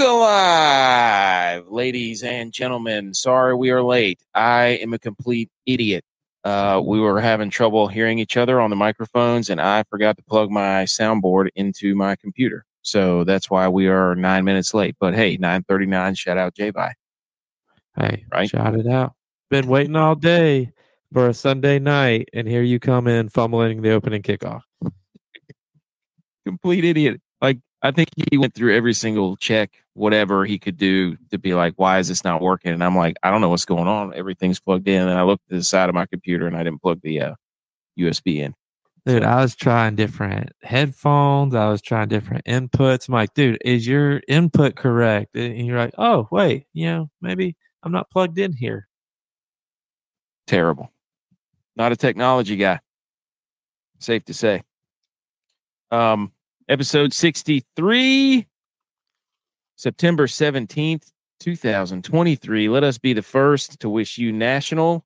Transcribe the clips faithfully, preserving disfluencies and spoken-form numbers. Alive, ladies and gentlemen. Sorry we are late. I am a complete idiot. Uh, we were having trouble hearing each other on the microphones, and I forgot to plug my soundboard into my computer. So that's why we are nine minutes late. But hey, nine thirty-nine, shout out J-Bye. Hey, right? Shout it out. Been waiting all day for a Sunday night, and here you come in fumbling the opening kickoff. Complete idiot. Like, I think he went through every single check, whatever he could do to be like, why is this not working? And I'm like, I don't know what's going on. Everything's plugged in. And I looked to the side of my computer and I didn't plug the uh, U S B in. Dude, I was trying different headphones. I was trying different inputs. I'm like, dude, is your input correct? And you're like, oh, wait, you know, maybe I'm not plugged in here. Terrible. Not a technology guy. Safe to say. Um, Episode sixty-three, September seventeenth, two thousand twenty-three. Let us be the first to wish you National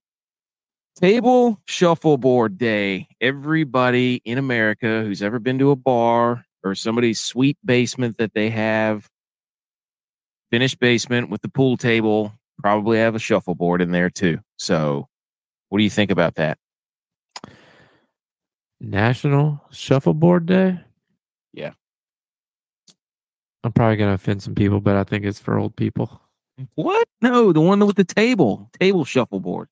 Table Shuffleboard Day. Everybody in America who's ever been to a bar or somebody's sweet basement that they have, finished basement with the pool table, probably have a shuffleboard in there too. So what do you think about that? National Shuffleboard Day? Yeah. I'm probably going to offend some people, but I think it's for old people. What? No, the one with the table. Table shuffleboard.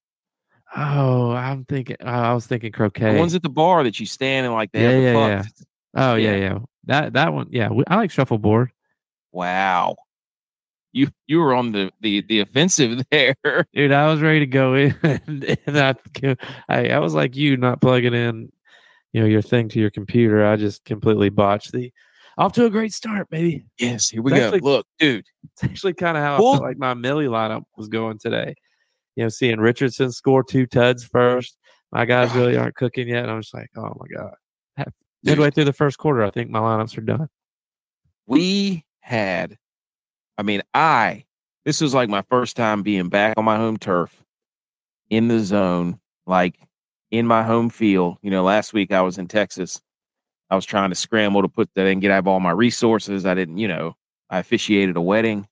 Oh, I'm thinking, I was thinking croquet. The ones at the bar that you stand and like they yeah, have the yeah, pucks. Yeah. Oh, yeah. yeah, yeah. That that one, yeah. I like shuffleboard. Wow. You you were on the, the, the offensive there. Dude, I was ready to go in. and I, I, I was like you, not plugging in. You know, your thing to your computer. I just completely botched the off to a great start, baby. Yes, here we it's go. Actually, look, dude. It's actually kind of how cool. I felt like my Millie lineup was going today. You know, seeing Richardson score two T U Ds first. My guys really aren't cooking yet. And I'm just like, oh my God. Midway through the first quarter, I think my lineups are done. We had, I mean, I, this was like my first time being back on my home turf in the zone, like, in my home field. You know, last week I was in Texas. I was trying to scramble to put that in, get out of all my resources. I didn't, you know, I officiated a wedding.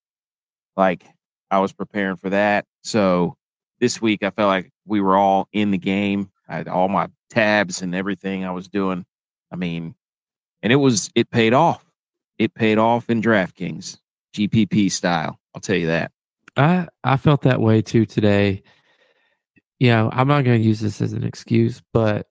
Like, I was preparing for that. So this week I felt like we were all in the game. I had all my tabs and everything I was doing. I mean, and it was, it paid off. It paid off in DraftKings, G P P style. I'll tell you that. I, I felt that way too today. You know, I'm not going to use this as an excuse, but,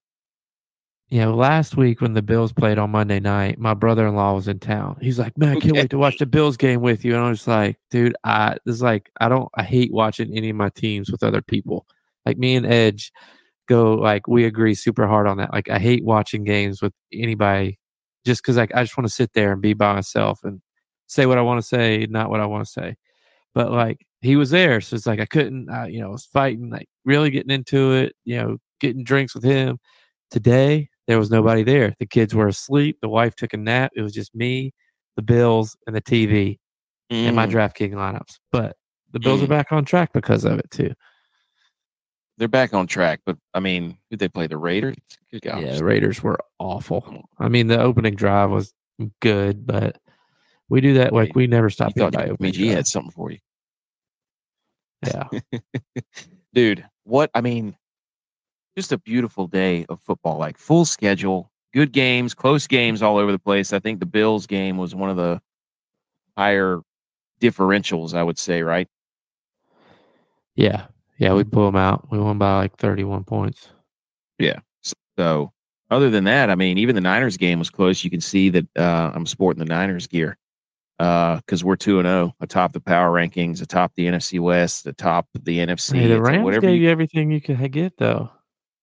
you know, last week when the Bills played on Monday night, my brother-in-law was in town. He's like, man, I can't okay. wait to watch the Bills game with you. And I was like, dude, I, this is like, I don't, I hate watching any of my teams with other people. Like, me and Edge go, like, we agree super hard on that. Like, I hate watching games with anybody just because, like, I just want to sit there and be by myself and say what I want to say, not what I want to say. But, like, he was there, so it's like I couldn't, uh, you know, I was fighting, like really getting into it, you know, getting drinks with him. Today, there was nobody there. The kids were asleep. The wife took a nap. It was just me, the Bills, and the T V mm. and my DraftKings lineups. But the Bills mm. are back on track because of it, too. They're back on track, but, I mean, did they play the Raiders? Yeah, the Raiders were awful. I mean, the opening drive was good, but we do that. Like, we never stopped. You thought M G had something for you. Yeah. Dude, what, I mean, just a beautiful day of football, like full schedule, good games, close games all over the place. I think the Bills game was one of the higher differentials, I would say, right? Yeah. Yeah, we blew them out. We won by like thirty-one points. Yeah. So other than that, I mean, even the Niners game was close. You can see that uh, I'm sporting the Niners gear. Because uh, we're two and oh, atop the power rankings, atop the N F C West, atop the N F C. Hey, the Rams whatever gave you everything you could get, though.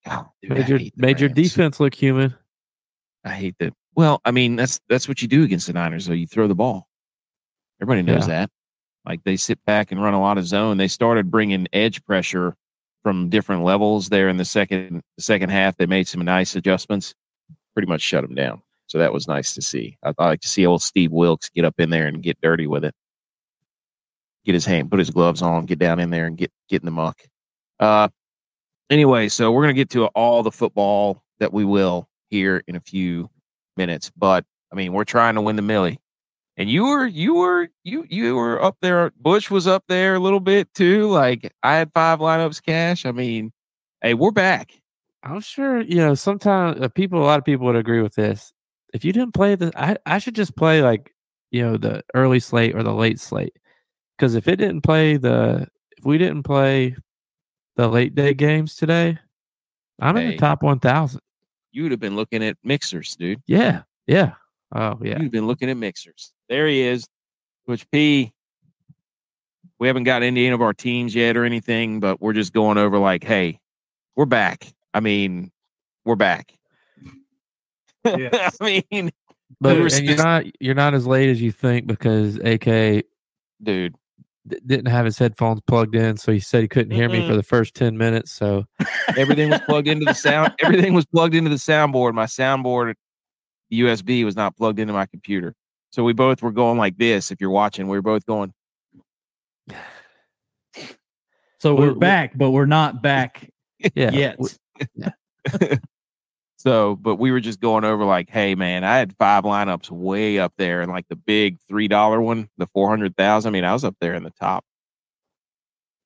Oh, dude, made your, made your defense look human. I hate that. Well, I mean, that's that's what you do against the Niners, though. You throw the ball. Everybody knows yeah. that. Like, they sit back and run a lot of zone. They started bringing edge pressure from different levels there in the second the second half. They made some nice adjustments. Pretty much shut them down. So that was nice to see. I, I like to see old Steve Wilkes get up in there and get dirty with it. Get his hand, put his gloves on, get down in there and get, get in the muck. Uh, anyway, so we're going to get to all the football that we will here in a few minutes. But, I mean, we're trying to win the Millie. And you were, you were, you, you were up there. Bush was up there a little bit too. Like, I had five lineups cash. I mean, hey, we're back. I'm sure, you know, sometimes uh, people, a lot of people would agree with this. If you didn't play this, I, I should just play like, you know, the early slate or the late slate. Cause if it didn't play the, if we didn't play the late day games today, I'm hey, in the top one thousand. You'd have been looking at mixers, dude. Yeah. Yeah. Oh yeah. You've been looking at mixers. There he is. Which P, we haven't got any of our teams yet or anything, but we're just going over like, hey, we're back. I mean, we're back. Yes. I mean, but and you're not you're not as late as you think, because A K dude d- didn't have his headphones plugged in, so he said he couldn't hear mm-hmm. me for the first ten minutes. So everything was plugged into the sound. Everything was plugged into the soundboard. My soundboard U S B was not plugged into my computer, so we both were going like this. If you're watching, we were both going. So we're, we're back, we're, but we're not back yeah, yet. Yeah. So, but we were just going over like, hey man, I had five lineups way up there, and like the big three dollar one, the four hundred thousand. I mean, I was up there in the top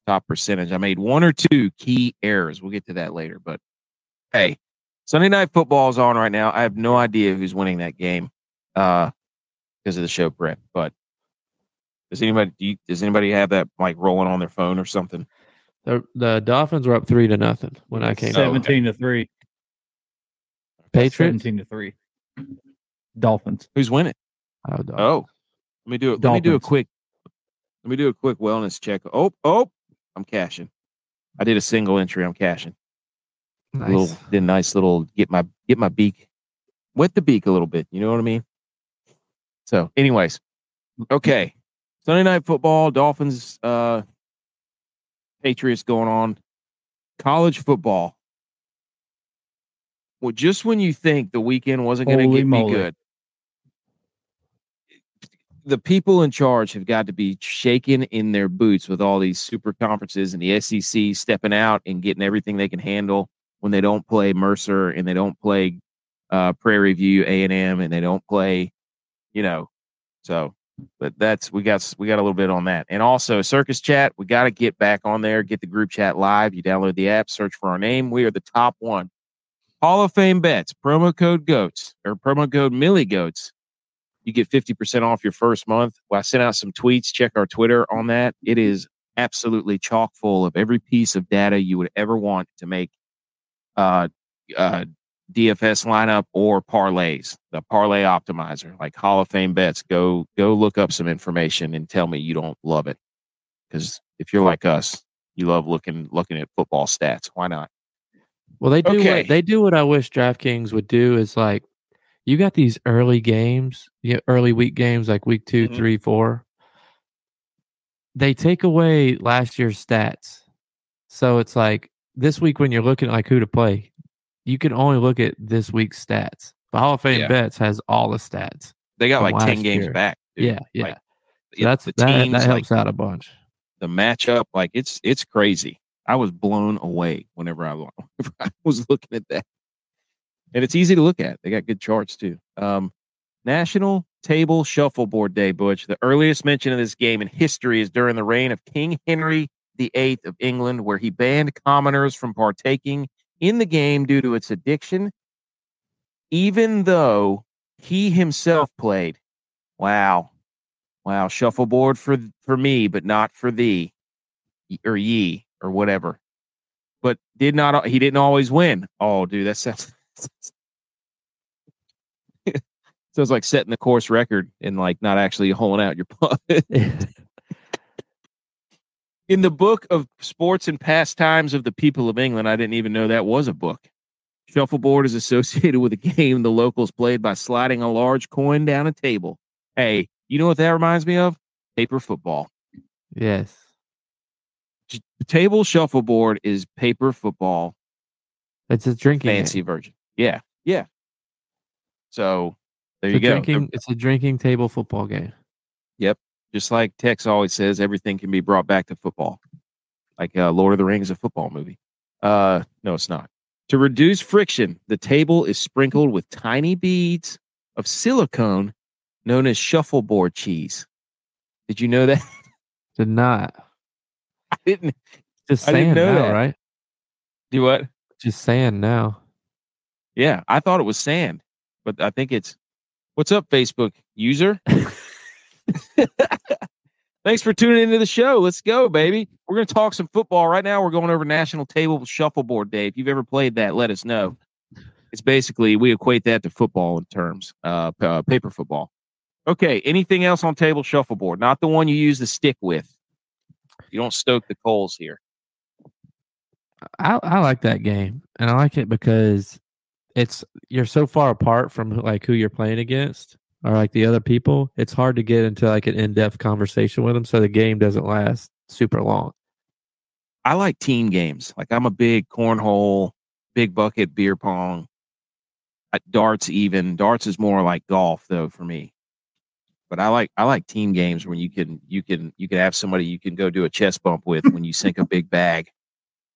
top percentage. I made one or two key errors. We'll get to that later, but hey. Sunday Night Football is on right now. I have no idea who's winning that game uh, because of the show prep. But does anybody do you, does anybody have that like rolling on their phone or something? The, the Dolphins were up three to nothing when I came. Seventeen oh, okay. to three. Patriots seventeen to three. Dolphins. Who's winning? Oh, Dolphins. oh let me do it. Let me do a quick. Let me do a quick wellness check. Oh, oh, I'm cashing. I did a single entry. I'm cashing. Nice. Little, did a nice little get my get my beak, wet the beak a little bit. You know what I mean? So, anyways, okay. Sunday Night Football, Dolphins, uh, Patriots going on. College football. Well, just when you think the weekend wasn't going to get moly. me good, the people in charge have got to be shaken in their boots with all these super conferences and the S E C stepping out and getting everything they can handle. When they don't play Mercer and they don't play uh, Prairie View A and M and they don't play, you know, so. But that's we got we got a little bit on that, and also Circus Chat. We got to get back on there, get the group chat live. You download the app, search for our name. We are the top one. Hall of Fame Bets promo code Goats or promo code Millie Goats. You get fifty percent off your first month. Well, I sent out some tweets. Check our Twitter on that. It is absolutely chock full of every piece of data you would ever want to make. Uh, uh, D F S lineup or parlays, the parlay optimizer, like Hall of Fame Bets. Go, go look up some information and tell me you don't love it. Because if you're like us, you love looking looking at football stats. Why not? Well, they do. Okay. What, they do what I wish DraftKings would do is like, you got these early games, you know, early week games like week two, mm-hmm. three, four. They take away last year's stats, so it's like. This week, when you're looking at like who to play, you can only look at this week's stats. The Hall of Fame yeah. Bets has all the stats. They got like ten games year. back. Dude. Yeah, yeah. Like, so that's the teams, that, that helps like, out a bunch. The matchup, like it's it's crazy. I was blown away whenever I, whenever I was looking at that, and it's easy to look at. They got good charts too. Um, National Table Shuffleboard Day, Butch. The earliest mention of this game in history is during the reign of King Henry the eighth of England, where he banned commoners from partaking in the game due to its addiction, even though he himself played. Wow. Wow. Shuffleboard for, for me, but not for thee or ye or whatever, but did not, he didn't always win. Oh dude, that sounds, sounds like setting the course record and like not actually holing out your putt. In the book of sports and pastimes of the people of England, I didn't even know that was a book. Shuffleboard is associated with a game the locals played by sliding a large coin down a table. Hey, you know what that reminds me of? Paper football. Yes. Table shuffleboard is paper football. It's a drinking fancy version. Yeah, yeah. So there you go. Drinking, it's a drinking table football game. Yep. Just like Tex always says, everything can be brought back to football. Like uh, Lord of the Rings, a football movie. Uh, no, it's not. To reduce friction, the table is sprinkled with tiny beads of silicone known as shuffleboard cheese. Did you know that? Did not. I didn't. Just saying I didn't know now, that. Right? Do what? Just sand now. Yeah, I thought it was sand, but I think it's. What's up, Facebook user? Thanks for tuning into the show. Let's go, baby. We're going to talk some football right now. We're going over National Table Shuffleboard Day. If you've ever played that, let us know. It's basically, we equate that to football in terms, uh, p- uh, paper football. Okay, anything else on table shuffleboard? Not the one you use the stick with. You don't stoke the coals here. I, I like that game, and I like it because it's you're so far apart from like who you're playing against or like the other people. It's hard to get into like an in-depth conversation with them, so the game doesn't last super long. I like team games. Like I'm a big cornhole, big bucket, beer pong, darts. Even darts is more like golf though for me. But I like I like team games when you can you can you can have somebody you can go do a chest bump with when you sink a big bag.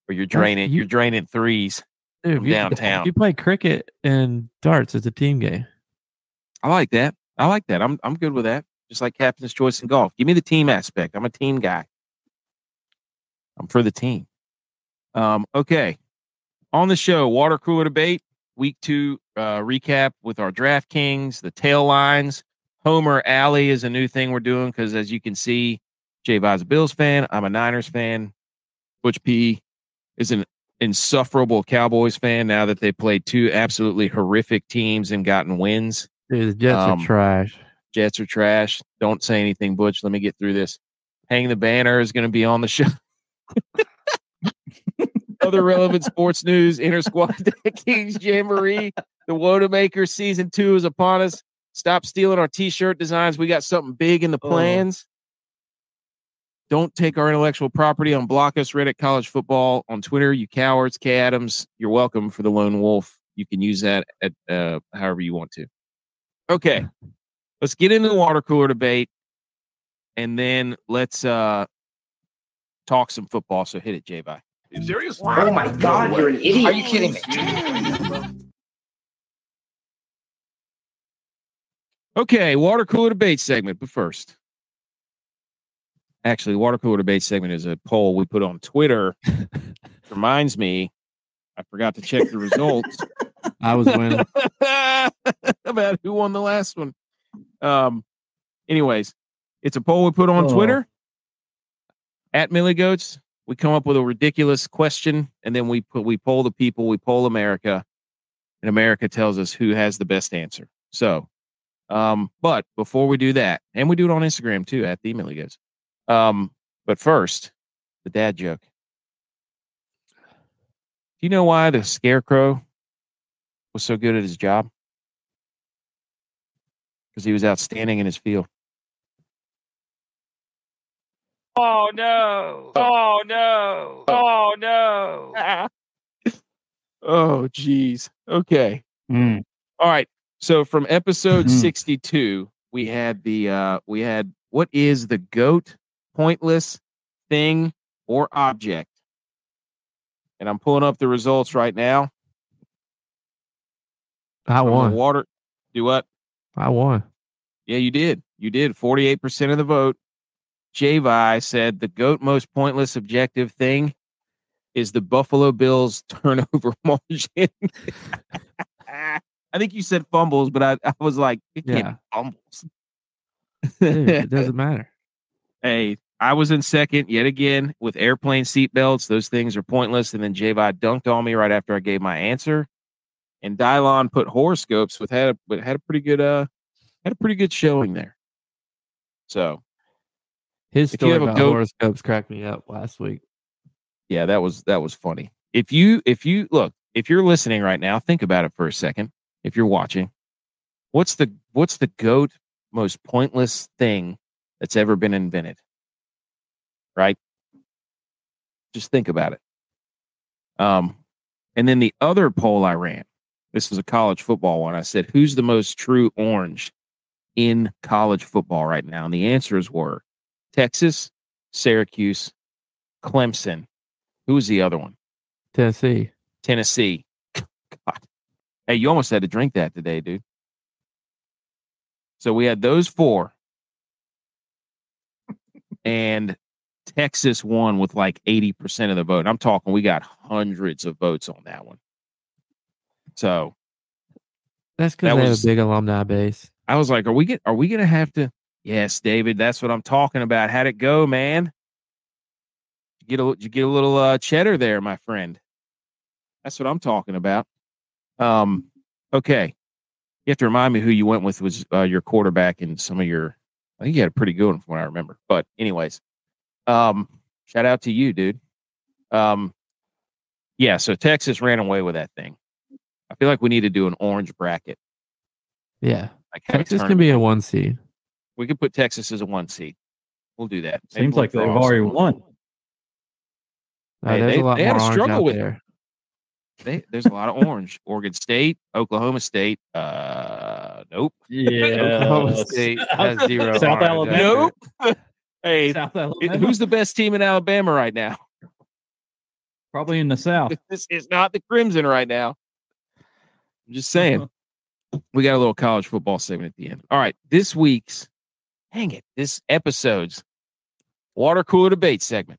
Or you're draining, you, you're draining threes dude, from you, downtown. If you play cricket and darts, it's a team game. I like that. I like that. I'm I'm good with that. Just like Captain's Choice in golf. Give me the team aspect. I'm a team guy. I'm for the team. Um, okay. On the show, water cooler debate, week two uh, recap with our DraftKings, the tail lines. Homer Alley is a new thing we're doing because, as you can see, Jay V's a Bills fan. I'm a Niners fan. Butch P. is an insufferable Cowboys fan now that they played two absolutely horrific teams and gotten wins. Dude, the Jets um, are trash. Jets are trash. Don't say anything, Butch. Let me get through this. Hang the Banner is going to be on the show. Other relevant sports news, Intersquad Kings Jamboree. The Wodamaker Season two is upon us. Stop stealing our T-shirt designs. We got something big in the plans. Oh. Don't take our intellectual property. Unblock us. Reddit College Football on Twitter. You cowards. K Adams, you're welcome for the lone wolf. You can use that at uh, however you want to. Okay, let's get into the water cooler debate, and then let's uh, talk some football. So hit it, J. By. Serious? Wow. Oh my God, no, you're an idiot! Are you kidding me? Okay, water cooler debate segment. But first. Actually, the water cooler debate segment is a poll we put on Twitter. Reminds me, I forgot to check the results. I was winning about who won the last one. Um, anyways, it's a poll we put on oh. Twitter at Millie Goats. We come up with a ridiculous question, and then we put we poll the people. We poll America, and America tells us who has the best answer. So, um, but before we do that, and we do it on Instagram too at the Millie Goats. Um, but first, the dad joke. Do you know why the scarecrow was so good at his job? Because he was outstanding in his field. Oh no! Oh no! Oh no! Oh geez. Okay. Mm. All right. So from episode mm-hmm. sixty-two, we had the uh, we had what is the goat? Pointless thing or object. And I'm pulling up the results right now. I won. Water. Do what? I won. Yeah, you did. You did. forty-eight percent of the vote. J-Vi said the goat most pointless objective thing is the Buffalo Bills turnover margin. I think you said fumbles, but I, I was like, it can't yeah. be fumbles. Dude, it doesn't matter. Hey, I was in second yet again with airplane seatbelts. Those things are pointless. And then J-Vi dunked on me right after I gave my answer. And Dylon put horoscopes with had a but had a pretty good uh had a pretty good showing there. So his story about goat, horoscopes cracked me up last week. Yeah, that was that was funny. If you if you look, if you're listening right now, think about it for a second. If you're watching, what's the what's the goat most pointless thing that's ever been invented? Right? Just think about it. Um, and then the other poll I ran, this was a college football one. I said, who's the most true orange in college football right now? And the answers were Texas, Syracuse, Clemson. Who was the other one? Tennessee. Tennessee. God. Hey, you almost had to drink that today, dude. So we had those four. And Texas won with like eighty percent of the vote. I'm talking, we got hundreds of votes on that one. So that's because that they was, have a big alumni base. I was like, are we get, are we going to have to? Yes, David, that's what I'm talking about. How'd it go, man? You get a, you get a little uh, cheddar there, my friend. That's what I'm talking about. Um, okay. You have to remind me who you went with was uh, your quarterback and some of your, I think you had a pretty good one from what I remember. But anyways, um, shout out to you, dude. Um, yeah, so Texas ran away with that thing. I feel like we need to do an orange bracket. Yeah. Like Texas can be a one seed. We could put Texas as a one seed. We'll do that. Maybe Seems we'll like they've already won. No, hey, they a lot they had a struggle with there. They, there's a lot of orange. Oregon State, Oklahoma State. Uh, nope. Yeah. Oklahoma State has zero. South Alabama. Nope. Hey, South Alabama. It, who's the best team in Alabama right now? Probably in the South. This is not the Crimson right now. I'm just saying. Uh-huh. We got a little college football segment at the end. All right. This week's, dang it, this episode's water cooler debate segment.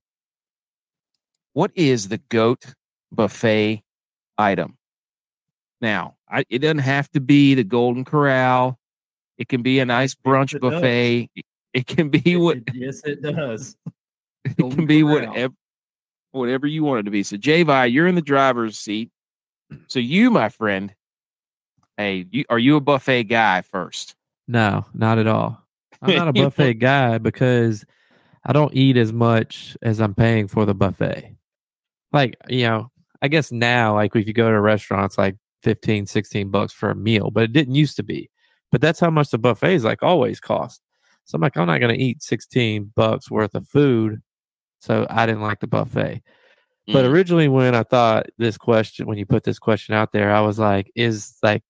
What is the GOAT buffet item? Now, I, it doesn't have to be the Golden Corral. It can be a nice brunch yes, it buffet. It, it can be what. Yes, it does. It Golden can be Corral. whatever, whatever you want it to be. So, J-Vi, you're in the driver's seat. So, you, my friend, hey, you, are you a buffet guy first? No, not at all. I'm not a buffet guy because I don't eat as much as I'm paying for the buffet. Like, you know. I guess now, like if you go to a restaurant, it's like fifteen, sixteen bucks for a meal, but it didn't used to be. But that's how much the buffets like always cost. So I'm like, I'm not going to eat sixteen bucks worth of food. So I didn't like the buffet. Mm. But originally when I thought this question, when you put this question out there, I was like, is like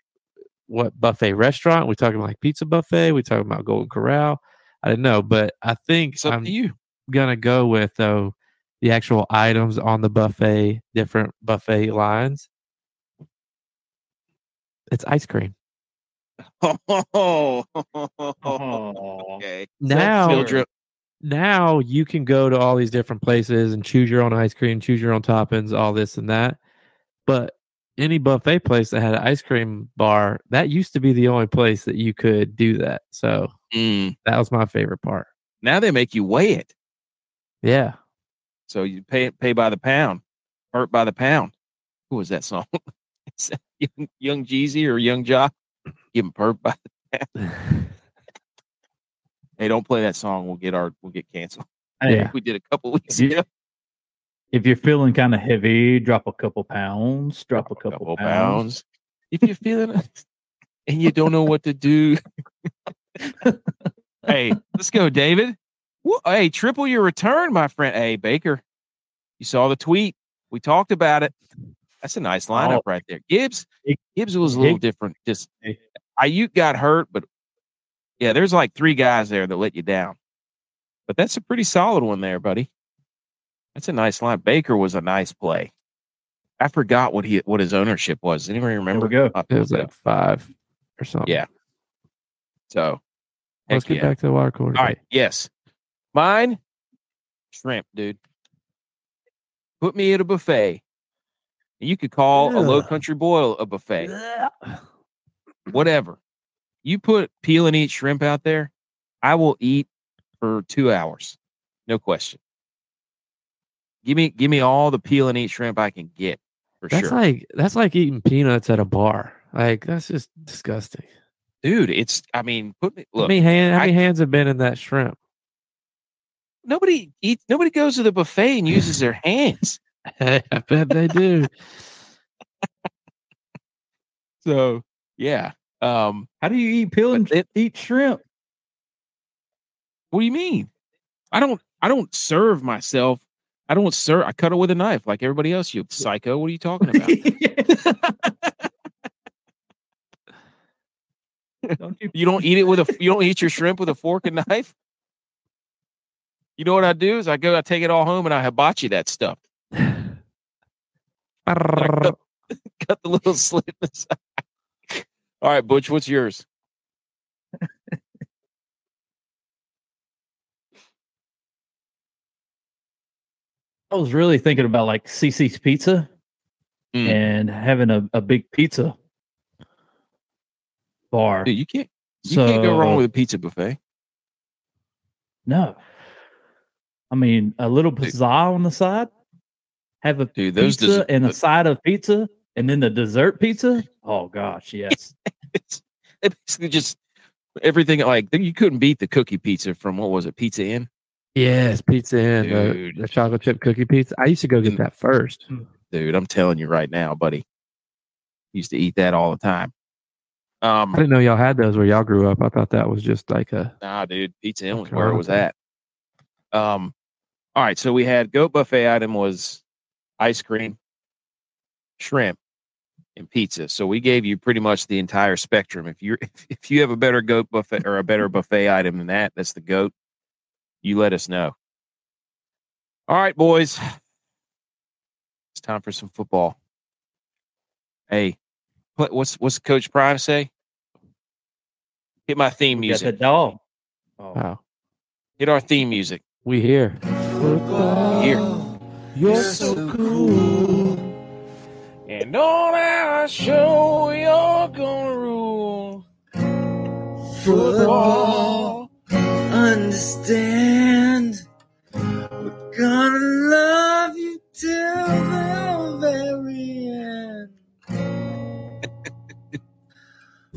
what buffet restaurant? We're talking like pizza buffet. We're talking about Golden Corral. I didn't know, but I think it's up I'm to you. Going to go with though. The actual items on the buffet, different buffet lines. It's ice cream. Oh, okay. Now, now you can go to all these different places and choose your own ice cream, choose your own toppings, all this and that. But any buffet place that had an ice cream bar, that used to be the only place that you could do that. So mm. that was my favorite part. Now they make you weigh it. Yeah. So you pay pay by the pound, hurt by the pound. Who was that song? Is that young, young Jeezy or Young Ja? Give him hurt by the pound. Hey, don't play that song. We'll get our we'll get canceled. Hey, yeah. We did a couple weeks ago. If you're feeling kind of heavy, drop a couple pounds. Drop, drop a couple, couple pounds. pounds. If you're feeling and you don't know what to do, hey, let's go, David. Hey, triple your return, my friend. Hey, Baker, you saw the tweet. We talked about it. That's a nice lineup oh, right there. Gibbs, Gibbs was a little different. Just Ayuk got hurt, but yeah, there's like three guys there that let you down. But that's a pretty solid one there, buddy. That's a nice line. Baker was a nice play. I forgot what he what his ownership was. Does anybody remember? Go. It was like five or something. Yeah. So let's get yeah. back to the water cooler. All right. Yes. Mine, shrimp, dude. Put me at a buffet. You could call Ugh. a low country boil a buffet. Ugh. Whatever. You put peel and eat shrimp out there, I will eat for two hours. No question. Give me give me all the peel and eat shrimp I can get for that's sure. Like, that's like eating peanuts at a bar. Like, that's just disgusting. Dude, it's, I mean, put me, look. How many, hand, how many I, hands have been in that shrimp? Nobody eats. Nobody goes to the buffet and uses their hands. I bet they do. So yeah. Um, how do you eat peel and it, eat shrimp? What do you mean? I don't. I don't serve myself. I don't serve. I cut it with a knife like everybody else. You psycho. What are you talking about? don't you, you don't eat it with a. You don't eat your shrimp with a fork and knife. You know what I do is I go, I take it all home and I hibachi that stuff. cut, cut the little slit in the side. All right, Butch, what's yours? I was really thinking about like C C's Pizza mm. and having a, a big pizza bar. Dude, you can't you so, can't go wrong with a pizza buffet. No. I mean, a little pizzazz on the side. Have a Dude, those pizza des- and a side of pizza and then the dessert pizza. Oh, gosh, yes. It's basically just everything. Like, you couldn't beat the cookie pizza from, what was it, Pizza Inn? Yes, Pizza Inn, the, the chocolate chip cookie pizza. I used to go get that first. Dude, I'm telling you right now, buddy. Used to eat that all the time. Um, I didn't know y'all had those where y'all grew up. I thought that was just like a... Nah, dude, Pizza Inn was where it was at. Um, all right, so we had goat buffet item was ice cream, shrimp, and pizza. So we gave you pretty much the entire spectrum. If you if, if you have a better goat buffet or a better buffet item than that, that's the goat. You let us know. All right, boys. It's time for some football. Hey, what's what's Coach Prime say? Hit my theme music. That's a dog. Oh. Wow. Hit our theme music. We here. Football, here. You're so cool. And on our show, you're gonna rule. Football. Understand, we're gonna love you till the very end.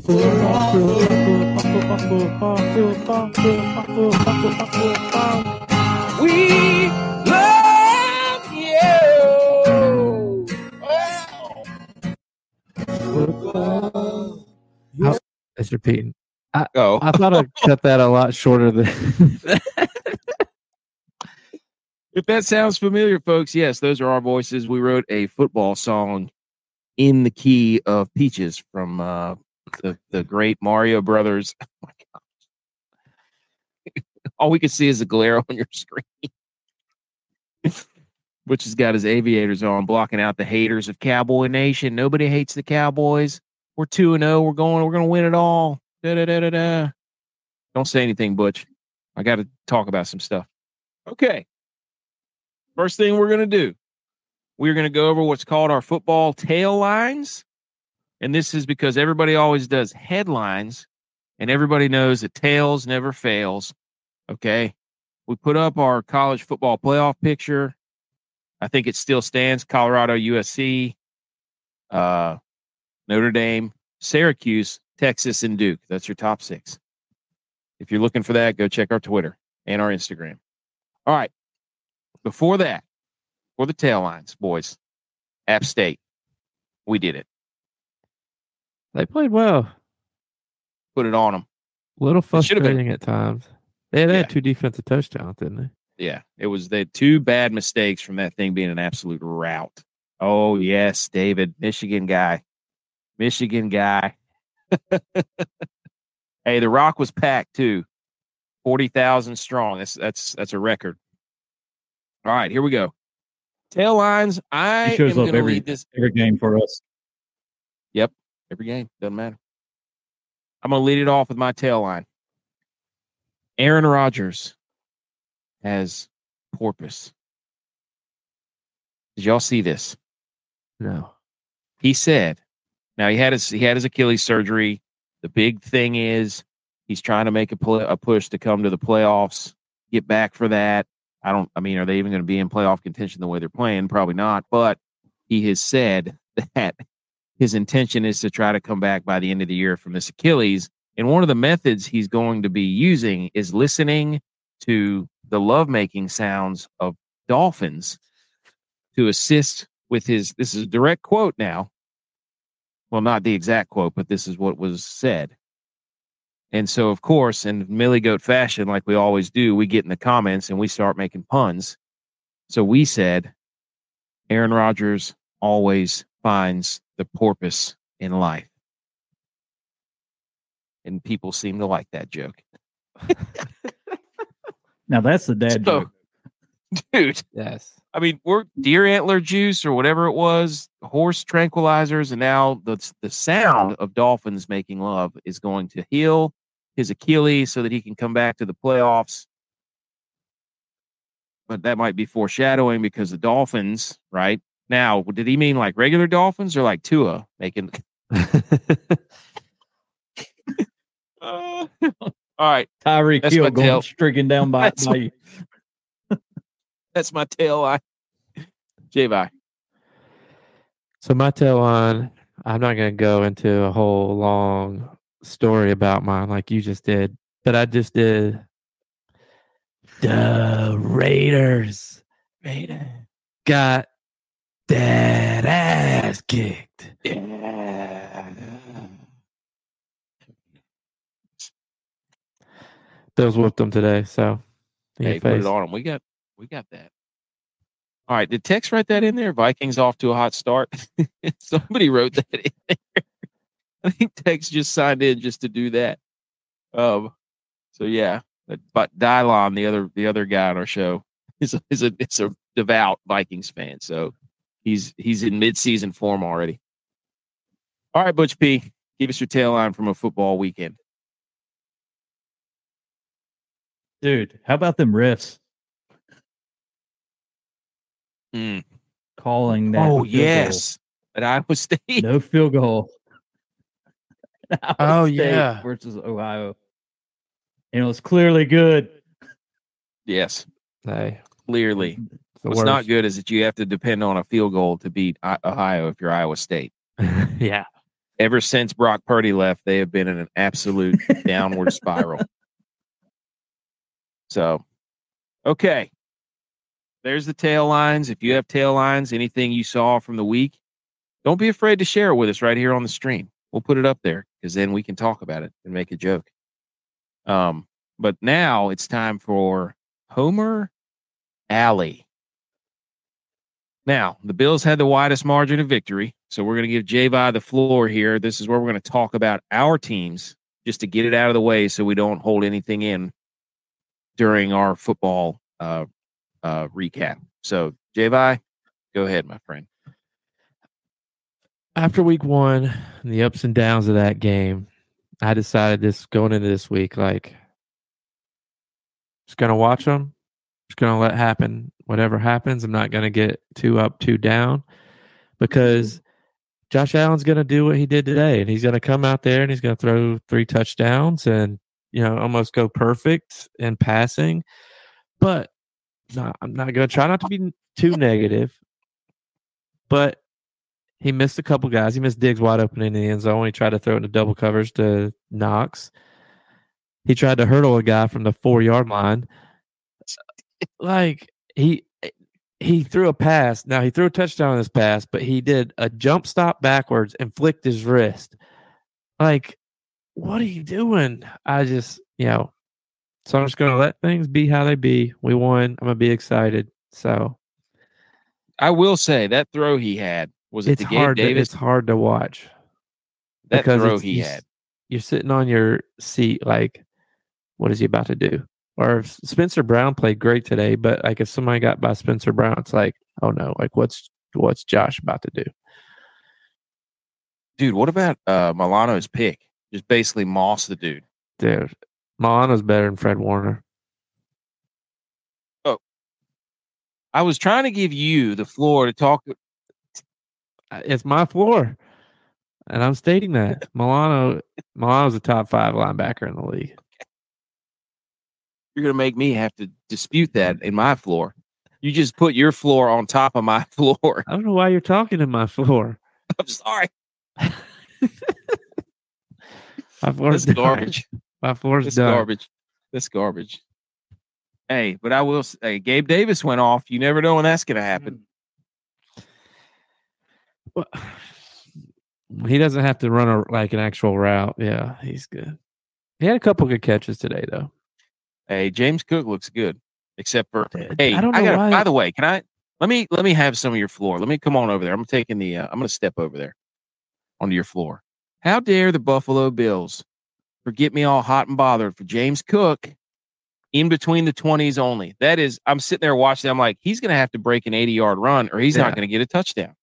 Football, football, football, football, football, we love you. Wow. Football. How, it's repeating. I, oh. I thought I'd cut that a lot shorter than if that sounds familiar, folks. Yes, those are our voices. We wrote a football song in the key of Peaches from uh, the, the great Mario Brothers. Oh my gosh. All we can see is a glare on your screen. Which has got his aviators on, blocking out the haters of Cowboy Nation. Nobody hates the Cowboys. We're two and oh. We're going, we're gonna win it all. Da, da, da, da, da. Don't say anything, Butch. I got to talk about some stuff. Okay. First thing we're going to do, we're going to go over what's called our football tail lines. And this is because everybody always does headlines, and everybody knows that tails never fails. Okay. We put up our college football playoff picture. I think it still stands. Colorado, U S C, uh, Notre Dame, Syracuse, Texas, and Duke. That's your top six. If you're looking for that, go check our Twitter and our Instagram. All right. Before that, for the tail lines, boys, App State, we did it. They played well. Put it on them. A little frustrating at times. They had, yeah. had two defensive touchdowns, didn't they? Yeah. It was the two bad mistakes from that thing being an absolute rout. Oh, yes, David. Michigan guy. Michigan guy. Hey, the Rock was packed too, forty thousand strong. That's that's that's a record. All right, here we go. Tail lines. I am going to read this every game for us. Yep, every game, doesn't matter. I'm going to lead it off with my tail line. Aaron Rodgers has porpoise. Did y'all see this? No. He said. Now, he had his he had his Achilles surgery. The big thing is he's trying to make a, play, a push to come to the playoffs, get back for that. I don't. I mean, are they even going to be in playoff contention the way they're playing? Probably not. But he has said that his intention is to try to come back by the end of the year from this Achilles. And one of the methods he's going to be using is listening to the lovemaking sounds of dolphins to assist with his. This is a direct quote now. Well, not the exact quote, but this is what was said. And so, of course, in Millie Goat fashion, like we always do, we get in the comments and we start making puns. So we said, Aaron Rodgers always finds the porpoise in life. And people seem to like that joke. Now, that's the dad so, joke. Dude. Yes. I mean, we're deer antler juice or whatever it was, horse tranquilizers, and now the the sound of dolphins making love is going to heal his Achilles so that he can come back to the playoffs. but that might be foreshadowing because the Dolphins, right? Now, did he mean like regular Dolphins or like Tua making? uh, all right. Tyreek Hill going tail. Stricken down by, that's, by you. That's my tail line. J-Bye. So my tail line, I'm not going to go into a whole long story about mine like you just did, but I just did the Raiders. Raiders. Got that ass kicked. Yeah. Bills whooped them today, so hey, put it on them. We got, we got that. All right, did Tex write that in there? Vikings off to a hot start. Somebody wrote that in there. I think Tex just signed in just to do that. Um, so yeah, but Dylon, the other the other guy on our show, is a, is a is a devout Vikings fan. So he's he's in midseason form already. All right, Butch P, give us your tail line from a football weekend. Dude, how about them riffs? Mm. Calling that. Oh yes, goal. At Iowa State. No field goal. Iowa oh State yeah, versus Ohio, and it was clearly good. Yes, hey, clearly. What's worst. Not good is that you have to depend on a field goal to beat Ohio if you're Iowa State. Yeah. Ever since Brock Purdy left, they have been in an absolute downward spiral. So, okay. There's the tail lines. If you have tail lines, anything you saw from the week, don't be afraid to share it with us right here on the stream. We'll put it up there because then we can talk about it and make a joke. Um, but now it's time for Homer Alley. Now, the Bills had the widest margin of victory, so we're going to give J-Vi the floor here. This is where we're going to talk about our teams just to get it out of the way so we don't hold anything in during our football uh, uh, recap. So, J-Vi, go ahead, my friend. After week one and the ups and downs of that game, I decided this going into this week, like, just going to watch them, just going to let happen. Whatever happens, I'm not going to get too up, too down, because Josh Allen's going to do what he did today, and he's going to come out there and he's going to throw three touchdowns and, you know, almost go perfect in passing. But no, I'm not going to try not to be too negative. But he missed a couple guys. He missed Diggs wide open in the end zone. He tried to throw it into double covers to Knox. He tried to hurdle a guy from the four yard line, like. He he threw a pass. Now, he threw a touchdown on this pass, but he did a jump stop backwards and flicked his wrist. Like, what are you doing? I just, you know, so I'm just going to let things be how they be. We won. I'm going to be excited. So I will say that throw he had was it it's the hard game, Davis? To, it's hard to watch. That throw he had. You're sitting on your seat like, what is he about to do? Or if Spencer Brown played great today, but like if somebody got by Spencer Brown, it's like, oh no, like what's what's Josh about to do? Dude, what about uh, Milano's pick? Just basically moss the dude. Dude, Milano's better than Fred Warner. Oh, I was trying to give you the floor to talk. It's my floor, and I'm stating that Milano Milano's a top five linebacker in the league. You're going to make me have to dispute that in my floor. You just put your floor on top of my floor. I don't know why you're talking in my floor. I'm sorry. My floor's That's garbage. My floor's That's done. garbage. That's garbage. Hey, but I will say, Gabe Davis went off. You never know when that's going to happen. Well, he doesn't have to run a, like an actual route. Yeah, he's good. He had a couple good catches today, though. Hey, James Cook looks good, except for hey. I don't know I gotta, why. By the way, can I let me let me have some of your floor? Let me come on over there. I'm taking the. Uh, I'm going to step over there onto your floor. How dare the Buffalo Bills forget me all hot and bothered for James Cook in between the twenties only? That is, I'm sitting there watching. I'm like, he's going to have to break an eighty yard run, or he's yeah. not going to get a touchdown.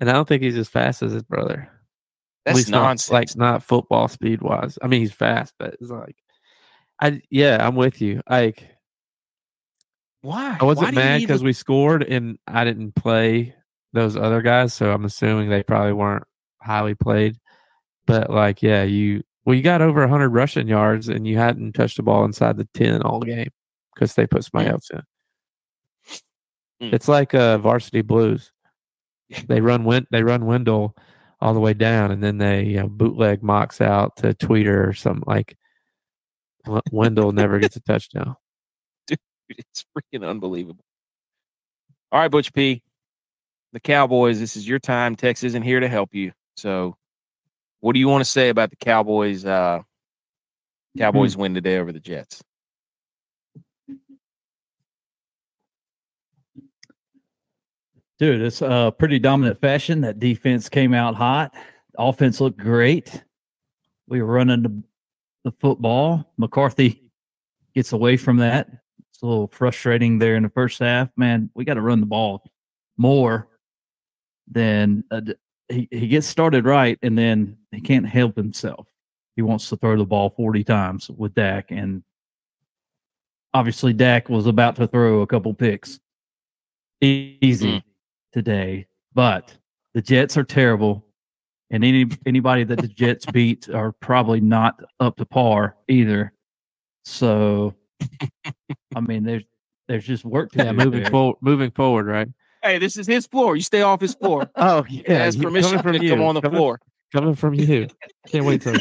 And I don't think he's as fast as his brother. That's nonsense. Not, like not football speed wise. I mean, he's fast, but it's like. I yeah, I'm with you. Like Why? I wasn't Why mad because even... we scored and I didn't play those other guys, so I'm assuming they probably weren't highly played. But like, yeah, you well, you got over one hundred rushing yards and you hadn't touched the ball inside the ten all game because they put somebody mm. else in. Mm. It's like uh, Varsity Blues. They run win- They run Wendell all the way down, and then they you know, bootleg Mox out to Tweeter or something like. Wendell never gets a touchdown. Dude, it's freaking unbelievable. All right, Butch P, the Cowboys, this is your time. Tex isn't here to help you. So what do you want to say about the Cowboys uh, Cowboys mm-hmm. win today over the Jets? Dude, it's a uh, pretty dominant fashion. That defense came out hot. Offense looked great. We were running the The football. McCarthy gets away from that. It's a little frustrating there in the first half. Man, we got to run the ball more than uh, he, he gets started right, and then he can't help himself. He wants to throw the ball forty times with Dak, and obviously Dak was about to throw a couple picks easy mm. today, but the Jets are terrible. And any anybody that the Jets beat are probably not up to par either. So, I mean, there's there's just work to do. Yeah, moving forward, moving forward, right? Hey, this is his floor. You stay off his floor. Oh yeah, he has permission to you. Come on the coming, floor. Coming from you. Can't wait till.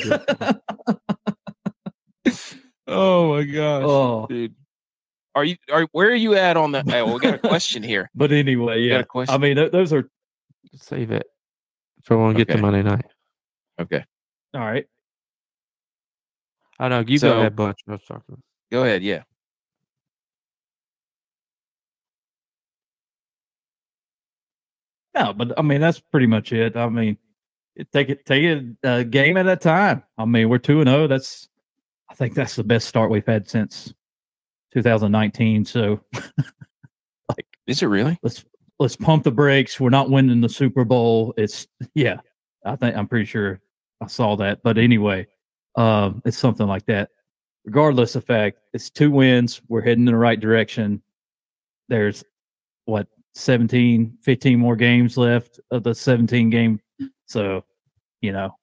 Oh my gosh, oh. dude. Are you are where are you at on the? Hey, well, we got a question here. But anyway, yeah. Got a I mean, th- those are. Save it. So we'll get okay. to Monday night. Okay. All right. I know. You so, go ahead, Butch. Let's talk about it. Go ahead. Yeah. No, but I mean, that's pretty much it. I mean, it, take it, take it a game at a time. I mean, we're two and oh. That's, I think that's the best start we've had since two thousand nineteen. So, like, is it really? Let's, Let's pump the brakes. We're not winning the Super Bowl. It's yeah. I think I'm pretty sure I saw that. But anyway, um, it's something like that. Regardless of fact, it's two wins. We're heading in the right direction. There's what seventeen, fifteen more games left of the seventeen game. So, you know,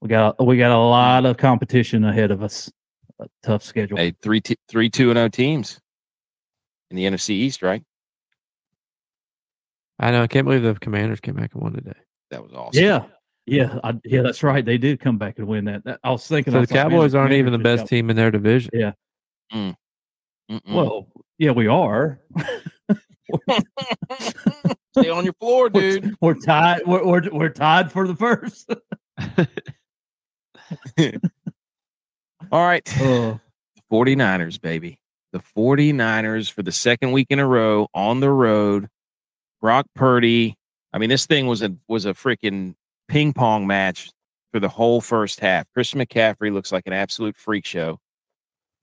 we got we got a lot of competition ahead of us. A tough schedule. Hey, three t- three two and oh teams in the N F C East, right? I know. I can't believe the Commanders came back and won today. That was awesome. Yeah. Yeah. I, yeah, that's right. They did come back and win that. that I was thinking. So I was the Cowboys like, aren't even the best team in their division. Yeah. Mm. Well, yeah, we are. Stay on your floor, dude. We're, we're tied. We're, we're, we're tied for the first. All right. Uh, forty-niners, baby. The forty-niners for the second week in a row on the road. Brock Purdy. I mean, this thing was a was a freaking ping pong match for the whole first half. Christian McCaffrey looks like an absolute freak show.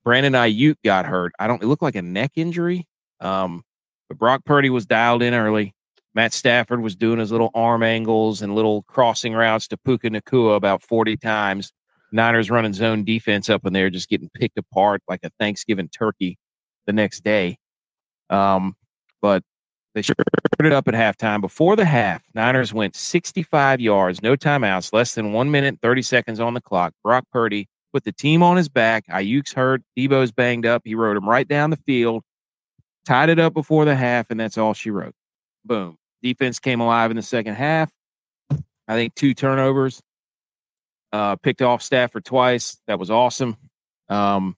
Brandon Ayuk got hurt. I don't. It looked like a neck injury. Um, but Brock Purdy was dialed in early. Matt Stafford was doing his little arm angles and little crossing routes to Puka Nacua about forty times. Niners running zone defense up in there, just getting picked apart like a Thanksgiving turkey the next day. Um, but. They sure it up at halftime. Before the half, Niners went sixty-five yards, no timeouts, less than one minute, thirty seconds on the clock. Brock Purdy put the team on his back. Ayuk's hurt. Debo's banged up. He rode him right down the field, tied it up before the half, and that's all she wrote. Boom. Defense came alive in the second half. I think two turnovers. Uh, picked off Stafford twice. That was awesome. Um,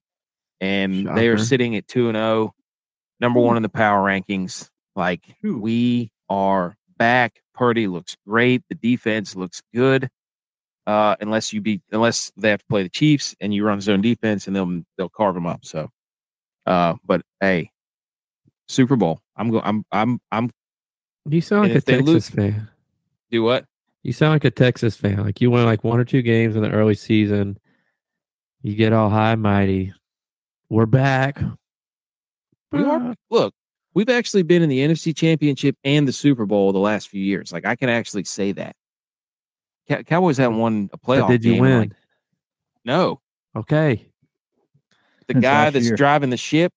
and Shocker. They are sitting at two and oh, number one in the power rankings. Like, we are back. Purdy looks great. The defense looks good. Uh, unless you be, unless they have to play the Chiefs and you run zone defense, and they'll they'll carve them up. So, uh, but hey, Super Bowl. I'm going. I'm. I'm. I'm. You sound like a Texas lose, fan. Do what? You sound like a Texas fan. Like you win like one or two games in the early season. You get all high and mighty. We're back. We are. Look. We've actually been in the N F C Championship and the Super Bowl the last few years. Like, I can actually say that. Cow- Cowboys haven't won a playoff game. Did you game. win? Like, no. Okay. The that's guy that's year. driving the ship,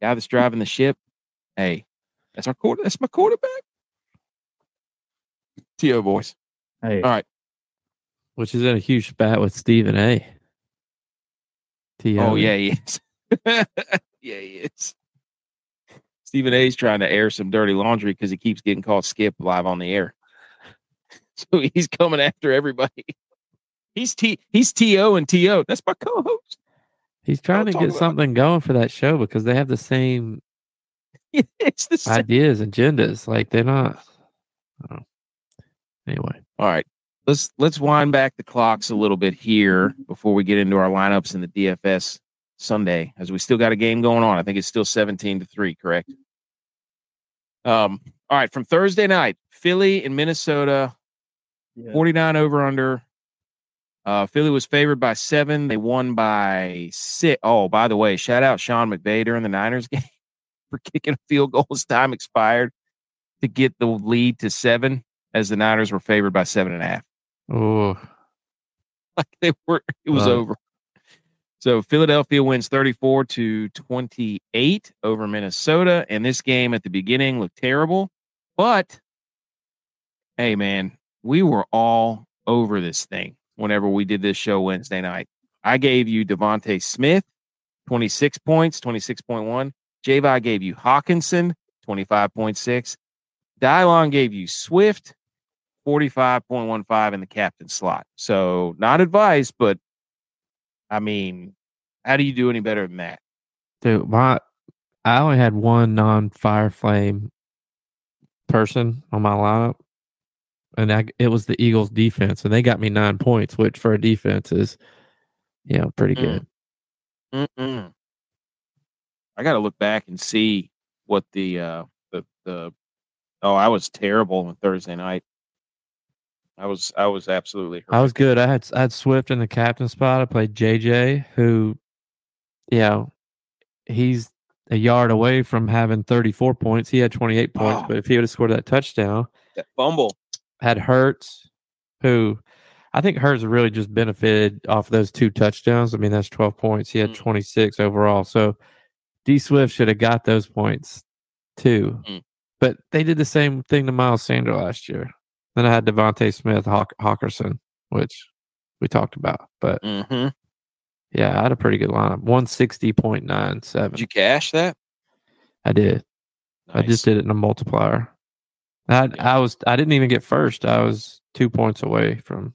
guy that's driving the ship. Hey, that's our quarter. That's my quarterback. T O boys. Hey, all right. Which is in a huge spat with Stephen A. T O Oh yeah, he is. yeah, he is. Stephen A. is trying to air some dirty laundry because he keeps getting called Skip live on the air. So he's coming after everybody. He's T. He's T O and T O. That's my co-host. He's trying to get something it. going for that show because they have the same it's the ideas same. agendas. Like they're not. Oh. Anyway, all right. Let's let's wind back the clocks a little bit here before we get into our lineups in the D F S Sunday, as we still got a game going on. I think it's still seventeen to three, correct? Um. All right. From Thursday night, Philly and Minnesota, yeah. forty-nine over under. Uh, Philly was favored by seven. They won by six. Oh, by the way, shout out Sean McVay during the Niners game for kicking a field goal as time expired to get the lead to seven, as the Niners were favored by seven and a half. Oh, like they were. It was oh. over. So Philadelphia wins thirty-four to twenty-eight over Minnesota, and this game at the beginning looked terrible. But hey, man, we were all over this thing. Whenever we did this show Wednesday night, I gave you Devontae Smith, twenty-six points, twenty-six point one. J-Vi gave you Hawkinson, twenty-five point six. Dylon gave you Swift, forty-five point one five in the captain slot. So not advice, but I mean, how do you do any better than that? Dude, my, I only had one non-fire flame person on my lineup. And I, it was the Eagles defense, and they got me nine points, which for a defense is, you know, pretty Mm-mm. good. Mm-mm. I got to look back and see what the, uh, the, the, oh, I was terrible on Thursday night. I was, I was absolutely horrific. I was good. I had, I had Swift in the captain spot. I played J J, who, you know, he's a yard away from having thirty-four points. He had twenty-eight points, oh. but if he would have scored that touchdown, that fumble. Had Hurts, who I think Hurts really just benefited off those two touchdowns. I mean, that's twelve points. He had mm. twenty-six overall. So D Swift should have got those points too. Mm. But they did the same thing to Miles Sanders last year. Then I had Devontae Smith, Hawk, Hawkinson, which we talked about. But mm-hmm. yeah, I had a pretty good lineup. one sixty point nine seven. Did you cash that? I did. Nice. I just did it in a multiplier. I I was I didn't even get first. I was two points away from. First.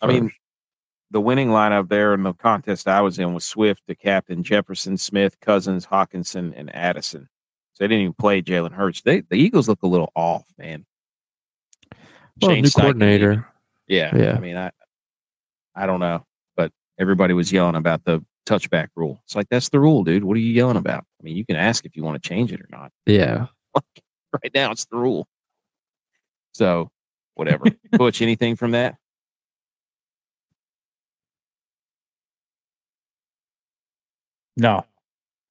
I mean, the winning lineup there in the contest I was in was Swift, the captain, Jefferson, Smith, Cousins, Hawkinson, and Addison. So they didn't even play Jalen Hurts. They the Eagles look a little off, man. Well, Shane new Steichen, coordinator. Yeah, yeah. I mean, I I don't know, but everybody was yelling about the touchback rule. It's like that's the rule, dude. What are you yelling about? I mean, you can ask if you want to change it or not. Yeah. Like, right now, it's the rule. So, whatever. Butch, anything from that? No.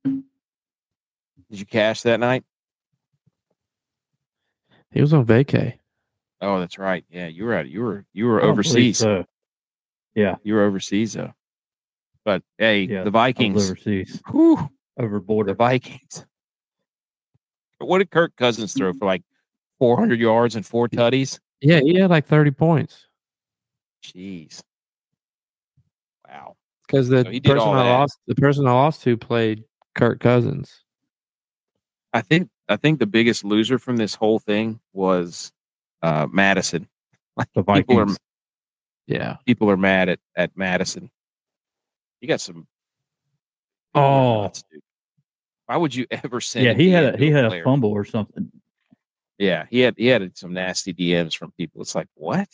Did you cash that night? He was on vacay. Oh, that's right. Yeah, you were out. You were you were overseas. So. Yeah, you were overseas though. But hey, yeah, the Vikings overseas. Whew, over border the Vikings. What did Kirk Cousins throw for like four hundred yards and four tutties? Yeah, he had like thirty points. Jeez. Wow. Because the, so person I lost, the person I lost to played Kirk Cousins. I think I think the biggest loser from this whole thing was uh, Madison. Like the Vikings. People are, yeah. People are mad at, at Madison. You got some. Oh. Nuts, dude. Why would you ever send? Yeah, he had a, he had a fumble or something. Yeah, he had he had some nasty D Ms from people. It's like what?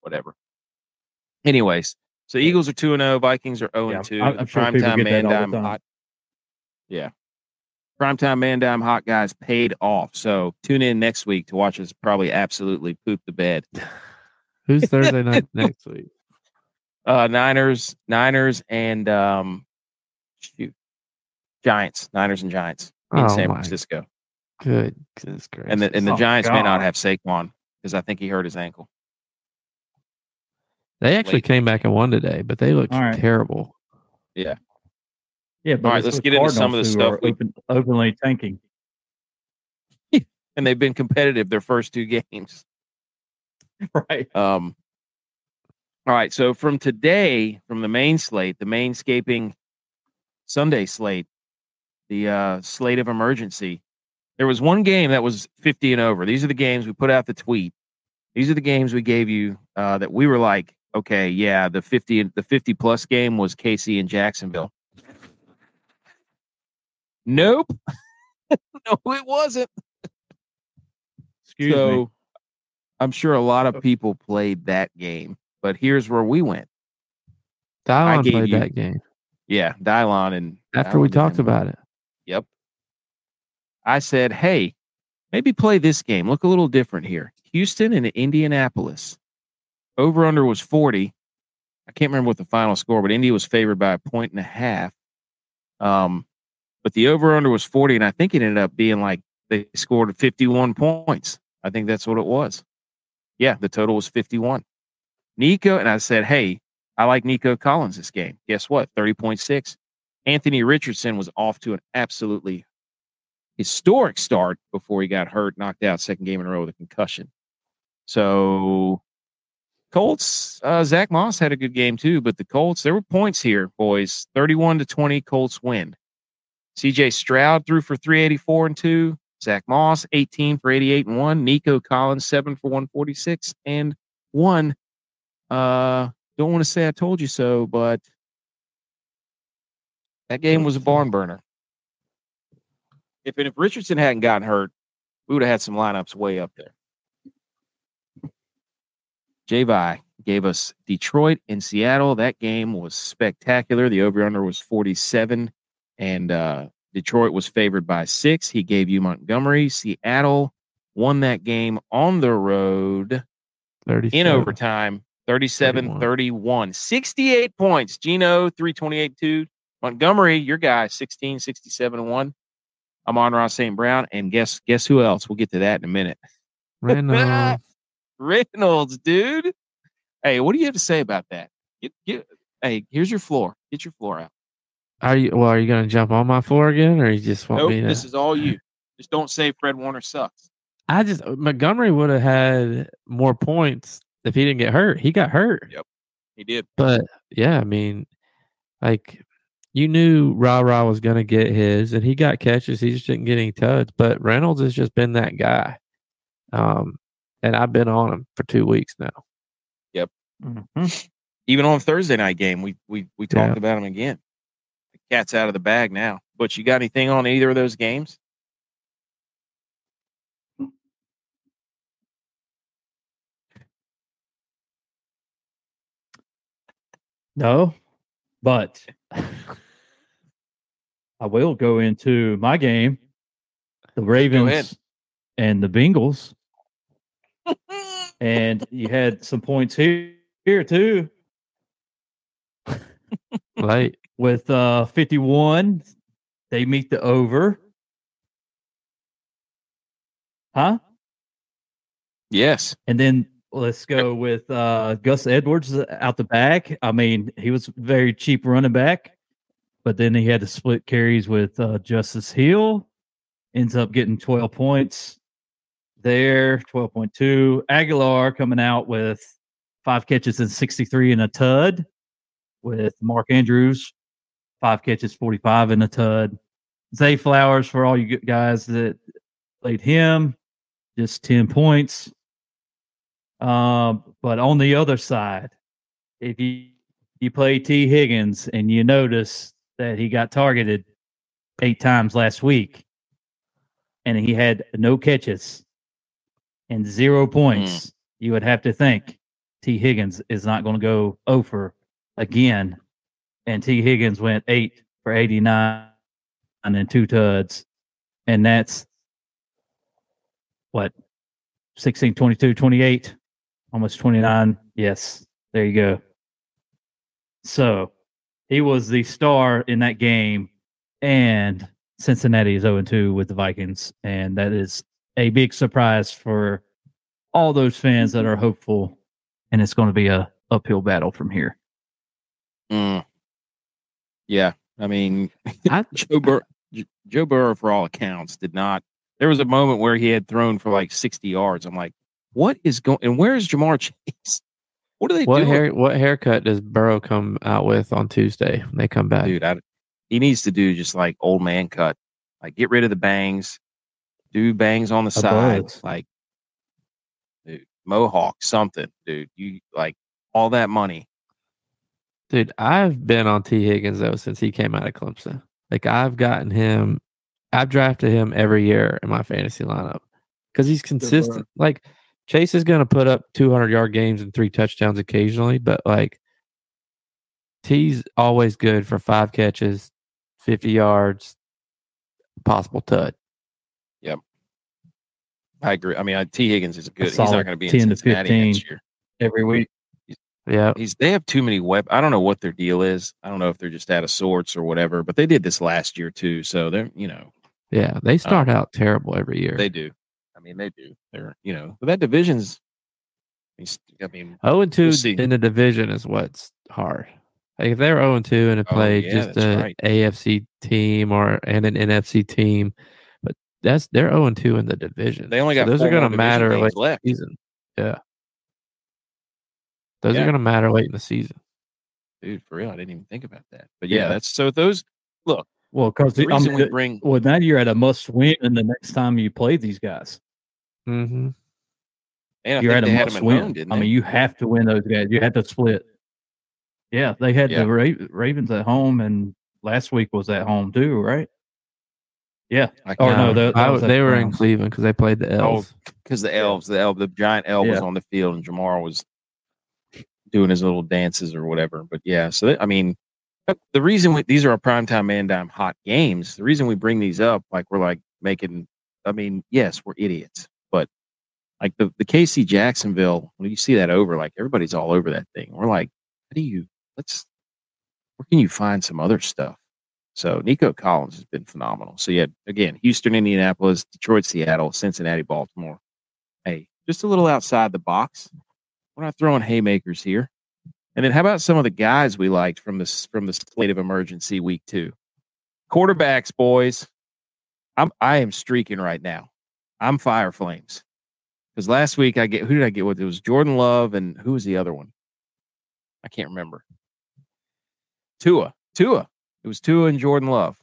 Whatever. Anyways, so yeah. Eagles are two and zero. Vikings are zero and two. I'm sure people get that all the time. Primetime man dime hot. Yeah, primetime man dime hot guys paid off. So tune in next week to watch us probably absolutely poop the bed. Who's Thursday night next week? Uh, Niners, Niners, and um, shoot. Giants, Niners and Giants in oh San Francisco. Good. Goodness gracious. And the, and the oh Giants God. may not have Saquon because I think he hurt his ankle. They actually Late. came back and won today, but they looked right. terrible. Yeah. Yeah, but all right, let's get Cardinals into some of the stuff we open, openly tanking. And they've been competitive their first two games. Right. Um, all right. So from today, from the main slate, the Mainscaping Sunday slate, the uh, slate of emergency, there was one game that was fifty and over. These are the games we put out the tweet. These are the games we gave you uh, that we were like, okay, yeah, the fifty, the fifty plus game was K C and Jacksonville. Nope. No, it wasn't. Excuse so, me. I'm sure a lot of people played that game, but here's where we went. Dylon played you, that game. Yeah, Dylon and after Dylon we talked and, about it. Yep. I said, hey, maybe play this game. Look a little different here. Houston and Indianapolis. Over-under was forty. I can't remember what the final score, but Indy was favored by a point and a half. Um, but the over-under was forty, and I think it ended up being like they scored fifty-one points. I think that's what it was. Yeah, the total was fifty-one. Nico, and I said, hey, I like Nico Collins this game. Guess what? thirty point six. Anthony Richardson was off to an absolutely historic start before he got hurt, knocked out second game in a row with a concussion. So Colts, uh, Zach Moss had a good game too, but the Colts, there were points here, boys. thirty-one to twenty, Colts win. C J Stroud threw for three eighty-four and two. Zach Moss, eighteen for eighty-eight and one. Nico Collins, seven for one forty-six and one. Uh, don't want to say I told you so, but that game was a barn burner. If, if Richardson hadn't gotten hurt, we would have had some lineups way up there. J-Vi gave us Detroit and Seattle. That game was spectacular. The over-under was forty-seven, and uh, Detroit was favored by six. He gave you Montgomery. Seattle won that game on the road in overtime, thirty-seven thirty-one. sixty-eight points. Geno, three twenty-eight two. Montgomery, your guy, sixteen sixty-seven one. Amon-Ra Saint Brown. And guess guess who else? We'll get to that in a minute. Reynolds. Reynolds, dude. Hey, what do you have to say about that? Get, get, hey, here's your floor. Get your floor out. Are you well? Are you going to jump on my floor again, or you just want nope, me to? This is all you. Just don't say Fred Warner sucks. I just Montgomery would have had more points if he didn't get hurt. He got hurt. Yep, he did. But yeah, I mean, like you knew Ra Ra was going to get his, and he got catches. He just didn't get any touch. But Reynolds has just been that guy. Um, and I've been on him for two weeks now. Yep. Mm-hmm. Even on Thursday night game, we we we talked yeah. about him again. Cat's out of the bag now. But you got anything on either of those games? No, but I will go into my game, the Ravens and the Bengals. And you had some points here, here too. Right. With uh, fifty-one, they meet the over. Huh? Yes. And then let's go with uh, Gus Edwards out the back. I mean, he was very cheap running back, but then he had to split carries with uh, Justice Hill. Ends up getting twelve points there, twelve point two. Aguilar coming out with five catches and sixty-three and a T U D with Mark Andrews. Five catches, forty-five and a T U D. Zay Flowers, for all you guys that played him, just ten points. Um, but on the other side, if you, you play T. Higgins and you notice that he got targeted eight times last week and he had no catches and zero points, mm. you would have to think T. Higgins is not going to go over again. And T. Higgins went eight for eighty-nine and two T U Ds. And that's, what, sixteen, twenty-two, twenty-eight, almost twenty-nine. Yes, there you go. So he was the star in that game. And Cincinnati is oh and two with the Vikings. And that is a big surprise for all those fans that are hopeful. And it's going to be a uphill battle from here. Mm. Yeah, I mean, I, Joe, Bur- Joe Burrow, for all accounts, did not. There was a moment where he had thrown for like sixty yards. I'm like, what is going? And where is Jamar Chase? What do they do? Hair, what haircut does Burrow come out with on Tuesday when they come back? Dude, I, he needs to do just like old man cut. Like, get rid of the bangs, do bangs on the sides, like, dude, mohawk, something, dude. You like all that money, dude. I've been on T Higgins though since he came out of Clemson. Like, I've gotten him, I've drafted him every year in my fantasy lineup because he's consistent. Like, Chase is going to put up two hundred yard games and three touchdowns occasionally, but like, T's always good for five catches, fifty yards, possible tud. Yep. I agree. I mean, I, T. Higgins is good. He's not going to be in Cincinnati next year. Every week. Yeah. He's, they have too many weapons. I don't know what their deal is. I don't know if they're just out of sorts or whatever, but they did this last year too. So they're, you know. Yeah. They start um, out terrible every year. They do. I mean, they do. They're, you know, but that division's, I mean, oh and two in the division is what's hard. Like, if they're oh and two and it oh, played yeah, just an right. A F C team or and an N F C team, but that's they're oh and two in the division. They only got so those are going to matter late in the season. Yeah, those yeah. are going to matter late in the season. Dude, for real, I didn't even think about that. But yeah, yeah. that's so. Those look well because the, the reason we bring well now you're at a must win, and the next time you play these guys. Mm-hmm. And I you're at a must win. Home, didn't I mean, you have to win those guys. You have to split. Yeah, they had yeah. the Ra- Ravens at home, and last week was at home too, right? Yeah. Oh no, that, that I, they were home. In Cleveland because they played the Elves. Because oh, the Elves, the elf, the giant elf yeah. was on the field, and Jamar was doing his little dances or whatever. But yeah, so that, I mean, the reason we, these are our primetime man dime hot games. The reason we bring these up, like we're like making, I mean, yes, we're idiots, but like the the K C Jacksonville, when you see that over, like everybody's all over that thing. We're like, how do you? Let's. Where can you find some other stuff? So Nico Collins has been phenomenal. So yeah, again, Houston, Indianapolis, Detroit, Seattle, Cincinnati, Baltimore. Hey, just a little outside the box. We're not throwing haymakers here. And then how about some of the guys we liked from this from the slate of emergency week two? Quarterbacks, boys. I'm I am streaking right now. I'm fire flames because last week I get who did I get with? It was Jordan Love and who was the other one? I can't remember. Tua. Tua. It was Tua and Jordan Love.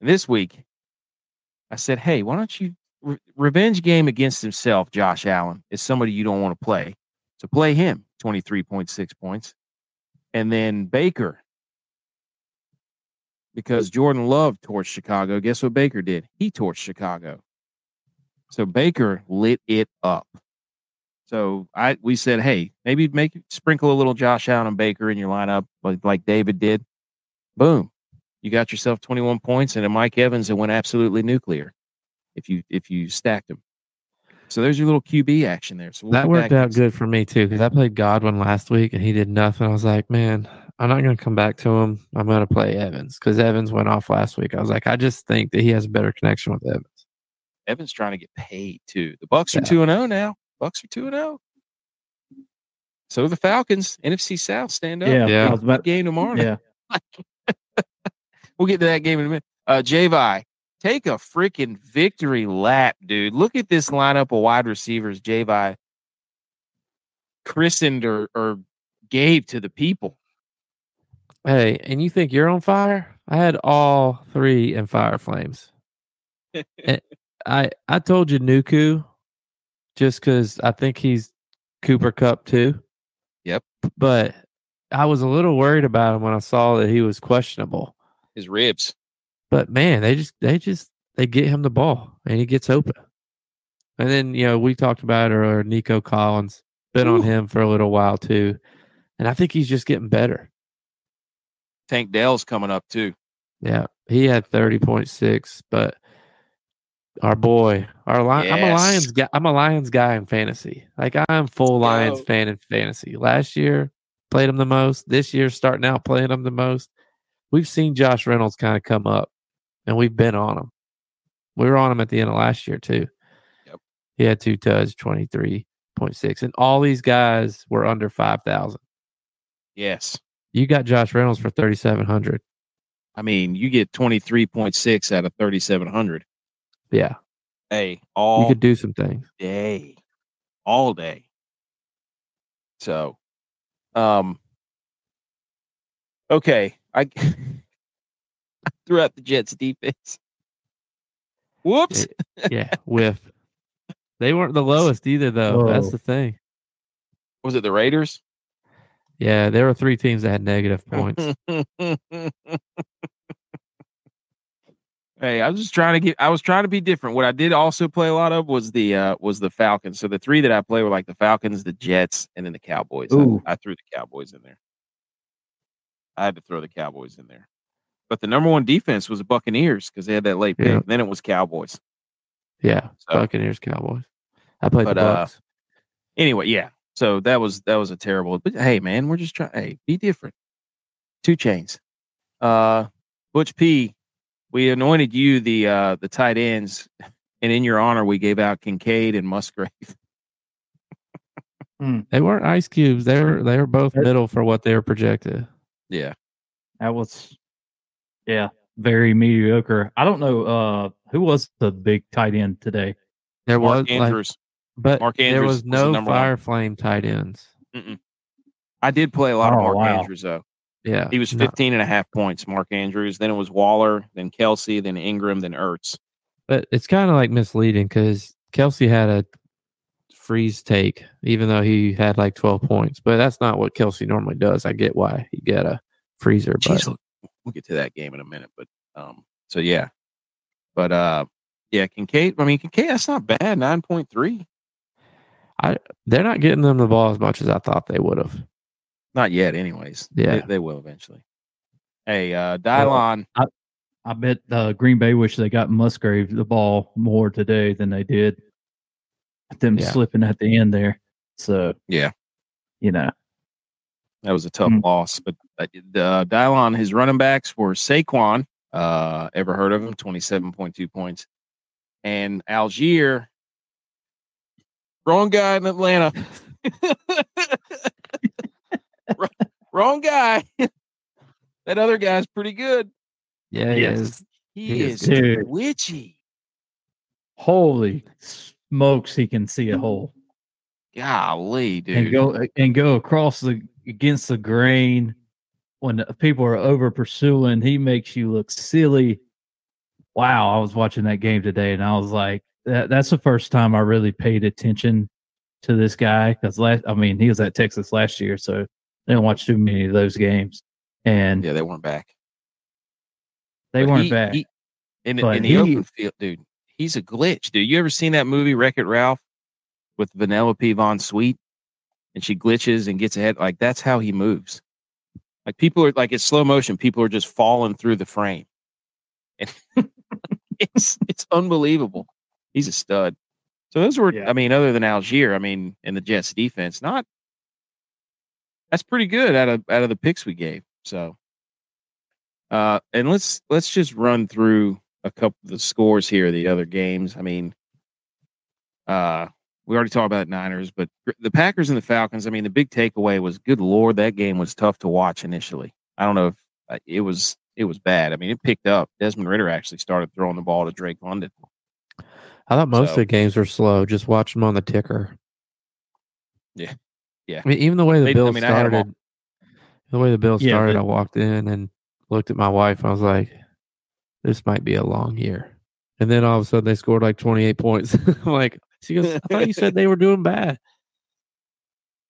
And this week, I said, hey, why don't you... Re- revenge game against himself, Josh Allen, is somebody you don't want to play. So play him, twenty-three point six points. And then Baker. Because Jordan Love torched Chicago. Guess what Baker did? He torched Chicago. So Baker lit it up. So I we said, hey, maybe make sprinkle a little Josh Allen and Baker in your lineup like, like David did. Boom. You got yourself twenty-one points and a Mike Evans that went absolutely nuclear if you if you stacked him. So there's your little Q B action there. So we'll that worked out good for me too, because I played Godwin last week and he did nothing. I was like, man, I'm not going to come back to him. I'm going to play Evans because Evans went off last week. I was like, I just think that he has a better connection with Evans. Evans trying to get paid too. The Bucs yeah. are two and oh now. Bucks are two and oh. So the Falcons, N F C South, stand up. Yeah, yeah. I was about game tomorrow. Yeah. We'll get to that game in a minute. Uh, J-Vi, take a freaking victory lap, dude. Look at this lineup of wide receivers J-Vi christened or, or gave to the people. Hey, and you think you're on fire? I had all three in fire flames. I, I told you Nuku. Just because I think he's Cooper Kupp too. Yep. But I was a little worried about him when I saw that he was questionable. His ribs. But man, they just they just they get him the ball and he gets open. And then, you know, we talked about earlier, Nico Collins. Been Ooh. on him for a little while too. And I think he's just getting better. Tank Dell's coming up too. Yeah. He had thirty point six, but Our boy, our lion. Yes. I'm a Lions guy. I'm a Lions guy in fantasy. Like I'm full Lions oh. fan in fantasy. Last year played him the most. This year starting out playing him the most. We've seen Josh Reynolds kind of come up, and we've been on him. We were on him at the end of last year too. Yep. He had two touchdowns, twenty-three point six, and all these guys were under five thousand. Yes. You got Josh Reynolds for thirty-seven hundred. I mean, you get twenty-three point six out of thirty-seven hundred. Yeah. Hey, all you could do some things. Day. All day. So, um, okay. I, I threw out the Jets defense. Whoops. It, yeah. Whiff. They weren't the lowest either, though. Whoa. That's the thing. Was it the Raiders? Yeah, there were three teams that had negative points. Hey, I was just trying to get. I was trying to be different. What I did also play a lot of was the uh, was the Falcons. So the three that I played were like the Falcons, the Jets, and then the Cowboys. I, I threw the Cowboys in there. I had to throw the Cowboys in there. But the number one defense was the Buccaneers because they had that late pick. Yeah. Then it was Cowboys. Yeah, so, Buccaneers, Cowboys. I played but, the Bucs. Uh, anyway, yeah. So that was that was a terrible. But hey, man, we're just trying. Hey, be different. Two Chains. Uh, Butch P. We anointed you the uh, the tight ends, and in your honor, we gave out Kincaid and Musgrave. mm. They weren't ice cubes. They were they were both middle for what they were projected. Yeah, that was yeah very mediocre. I don't know uh, who was the big tight end today. There Mark was Andrews, like, but Mark Andrews there was no was fire one. Flame tight ends. Mm-mm. I did play a lot oh, of Mark wow. Andrews though. Yeah, he was fifteen no. and a half points, Mark Andrews. Then it was Waller, then Kelsey, then Ingram, then Ertz. But it's kind of like misleading because Kelsey had a freeze take, even though he had like twelve points. But that's not what Kelsey normally does. I get why he got a freezer. Jeez, but we'll get to that game in a minute. But um, so yeah, but uh, yeah, Kincaid. I mean, Kincaid. That's not bad. Nine point three. I they're not getting them the ball as much as I thought they would have. Not yet, anyways. Yeah, they, they will eventually. Hey, uh, Dylon. I, I bet uh, Green Bay wish they got Musgrave the ball more today than they did. Them yeah. slipping at the end there. So yeah, you know that was a tough mm. loss. But uh, uh, Dylon, his running backs were Saquon. Uh, ever heard of him? Twenty-seven point two points. And Algier. Wrong guy in Atlanta. Wrong guy. That other guy's pretty good. Yeah, he yes. is. He, he is, is witchy. Holy smokes, he can see a hole. Golly, dude. And go and go across the against the grain when people are over pursuing. He makes you look silly. Wow, I was watching that game today, and I was like, that, that's the first time I really paid attention to this guy because last, I mean, he was at Texas last year, so. I didn't watch too many of those games, and yeah, they weren't back. They but weren't he, back. He, in, in the he, open field, dude, he's a glitch, dude. You ever seen that movie Wreck-It Ralph with Vanellope Von Sweet, and she glitches and gets ahead? Like that's how he moves. Like people are like it's slow motion. People are just falling through the frame. And it's it's unbelievable. He's a stud. So those were, yeah. I mean, other than Algier, I mean, in the Jets defense, not. That's pretty good out of out of the picks we gave. So, uh, and let's let's just run through a couple of the scores here. The other games. I mean, uh, we already talked about Niners, but the Packers and the Falcons. I mean, the big takeaway was, good Lord, that game was tough to watch initially. I don't know if uh, it was it was bad. I mean, it picked up. Desmond Ridder actually started throwing the ball to Drake London. I thought most so, of the games were slow. Just watch them on the ticker. Yeah. Yeah. I mean, even the way the they, Bills I mean, started, all... the way the Bills yeah, started, but... I walked in and looked at my wife, and I was like, "This might be a long year." And then all of a sudden, they scored like twenty-eight points. I'm like, "She goes, I thought you said they were doing bad."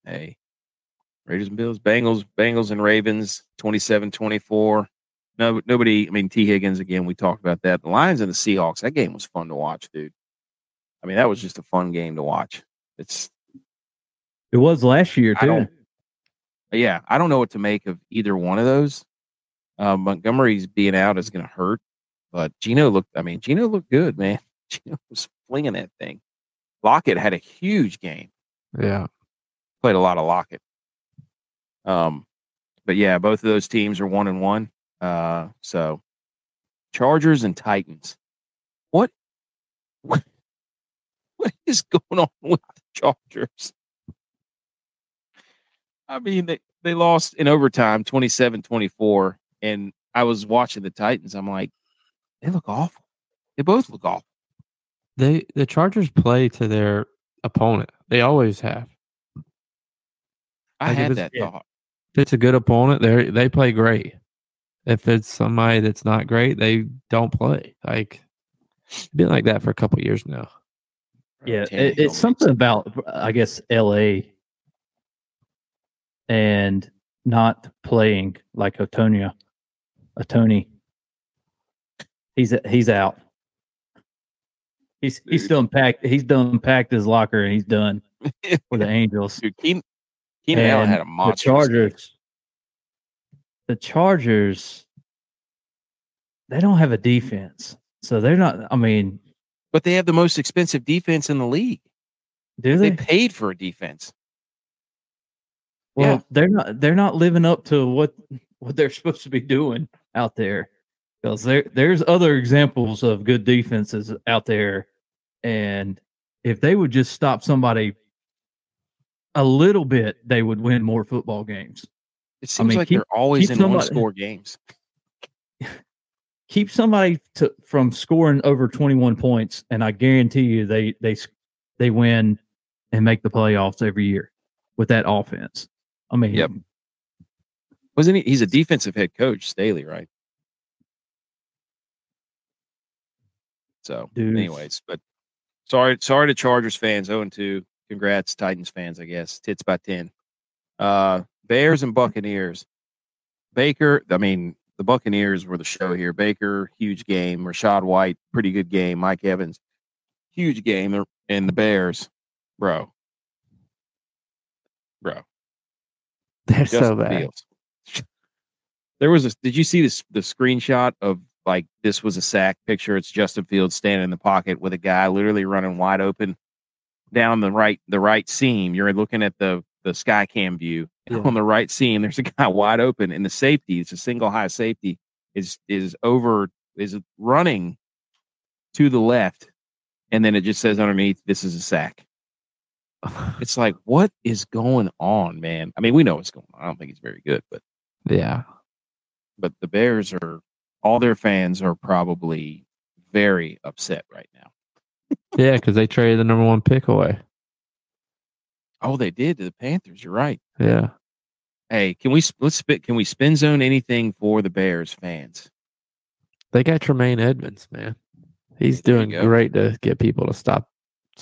Hey, Raiders and Bills, Bengals, Bengals and Ravens, twenty-seven twenty-four. No, nobody. I mean, T. Higgins again. We talked about that. The Lions and the Seahawks. That game was fun to watch, dude. I mean, that was just a fun game to watch. It's. It was last year, too. I yeah, I don't know what to make of either one of those. Uh, Montgomery's being out is going to hurt, but Geno looked, I mean, Geno looked good, man. Geno was flinging that thing. Lockett had a huge game. Yeah. Played a lot of Lockett. Um, but, yeah, both of those teams are one and one. Uh, so, Chargers and Titans. What? What, what is going on with the Chargers? I mean, they, they lost in overtime, twenty-seven twenty-four, and I was watching the Titans. I'm like, they look awful. They both look awful. They the Chargers play to their opponent. They always have. I like had that thought. If it's a good opponent, they they play great. If it's somebody that's not great, they don't play. Like, it's been like that for a couple of years now. Yeah, it, it's something about, I guess, L A and not playing like Otonia. Otoni. He's he's out. He's he's still unpacked. He's done unpacked his locker, and he's done for the Angels. Dude, Keenan Allen had a monster. The Chargers. The Chargers. They don't have a defense, so they're not. I mean, but they have the most expensive defense in the league. Do they? They paid for a defense. Well, yeah. they're not. They're not living up to what what they're supposed to be doing out there. Because there, there's other examples of good defenses out there, and if they would just stop somebody a little bit, they would win more football games. It seems I mean, like keep, they're always in somebody, one-score games. Keep somebody to, from scoring over twenty-one points, and I guarantee you they they they win and make the playoffs every year with that offense. I mean, yep. Wasn't he? He's a defensive head coach, Staley, right? So, Dude. anyways, but sorry, sorry to Chargers fans, oh and two. Congrats, Titans fans, I guess. Tits by ten. Uh, Bears and Buccaneers. Baker, I mean, the Buccaneers were the show here. Baker, huge game. Rashad White, pretty good game. Mike Evans, huge game. And the Bears, bro. Bro. They're Justin so bad. Fields. There was a, did you see this, the screenshot of, like, this was a sack picture? It's Justin Fields standing in the pocket with a guy literally running wide open down the right the right seam. You're looking at the the sky cam view, and yeah. on the right seam, there's a guy wide open, and the safety, it's a single high safety, is is over is running to the left, and then it just says underneath, this is a sack. It's like, what is going on, man? I mean, we know what's going on. I don't think he's very good, but yeah, but the Bears are. All their fans are probably very upset right now. Yeah, because they traded the number one pick away. Oh, they did to the Panthers. You're right. Yeah. Hey, can we let's spit? Can we spin zone anything for the Bears fans? They got Tremaine Edmonds, man. He's there doing great to get people to stop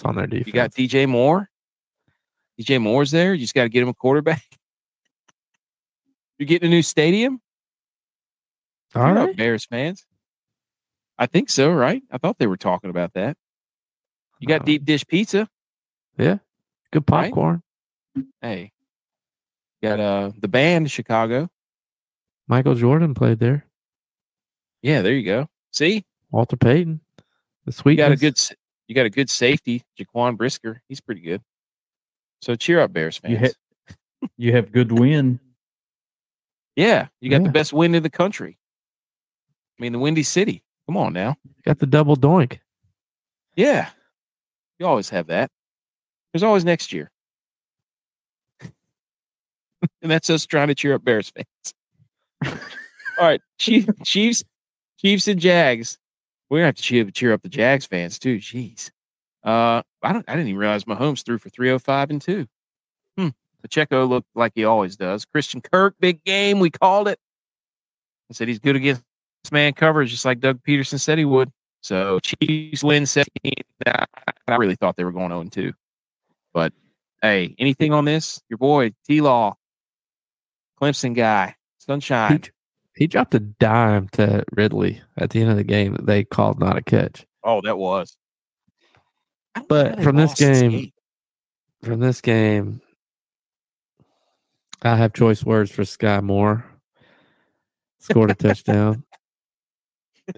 on their defense. You got D J Moore. D J Moore's there. You just got to get him a quarterback. You're getting a new stadium. All right, Bears fans. I think so, right? I thought they were talking about that. You got uh, deep dish pizza. Yeah. Good popcorn. Right? Hey. Got uh the band Chicago. Michael Jordan played there. Yeah, there you go. See? Walter Payton. The sweet. You got a good you got a good safety, Jaquan Brisker. He's pretty good. So cheer up, Bears fans. You, ha- you have good win. Yeah, you got yeah. the best win in the country. I mean, the Windy City. Come on now. Got the double doink. Yeah. You always have that. There's always next year. And that's us trying to cheer up Bears fans. All right. Chief, Chiefs, Chiefs and Jags. We're going to have to cheer, cheer up the Jags fans too. Jeez. Uh, I don't. I didn't even realize Mahomes threw for three oh five and two. Hmm. Pacheco looked like he always does. Christian Kirk, big game. We called it. I said he's good against man coverage, just like Doug Peterson said he would. So Chiefs win seventeen. I really thought they were going oh and two. But, hey, anything on this? Your boy, T-Law, Clemson guy, Sunshine. He, he dropped a dime to Ridley at the end of the game that they called not a catch. Oh, that was. But from this game, game, from this game, I have choice words for Sky Moore. Scored a touchdown.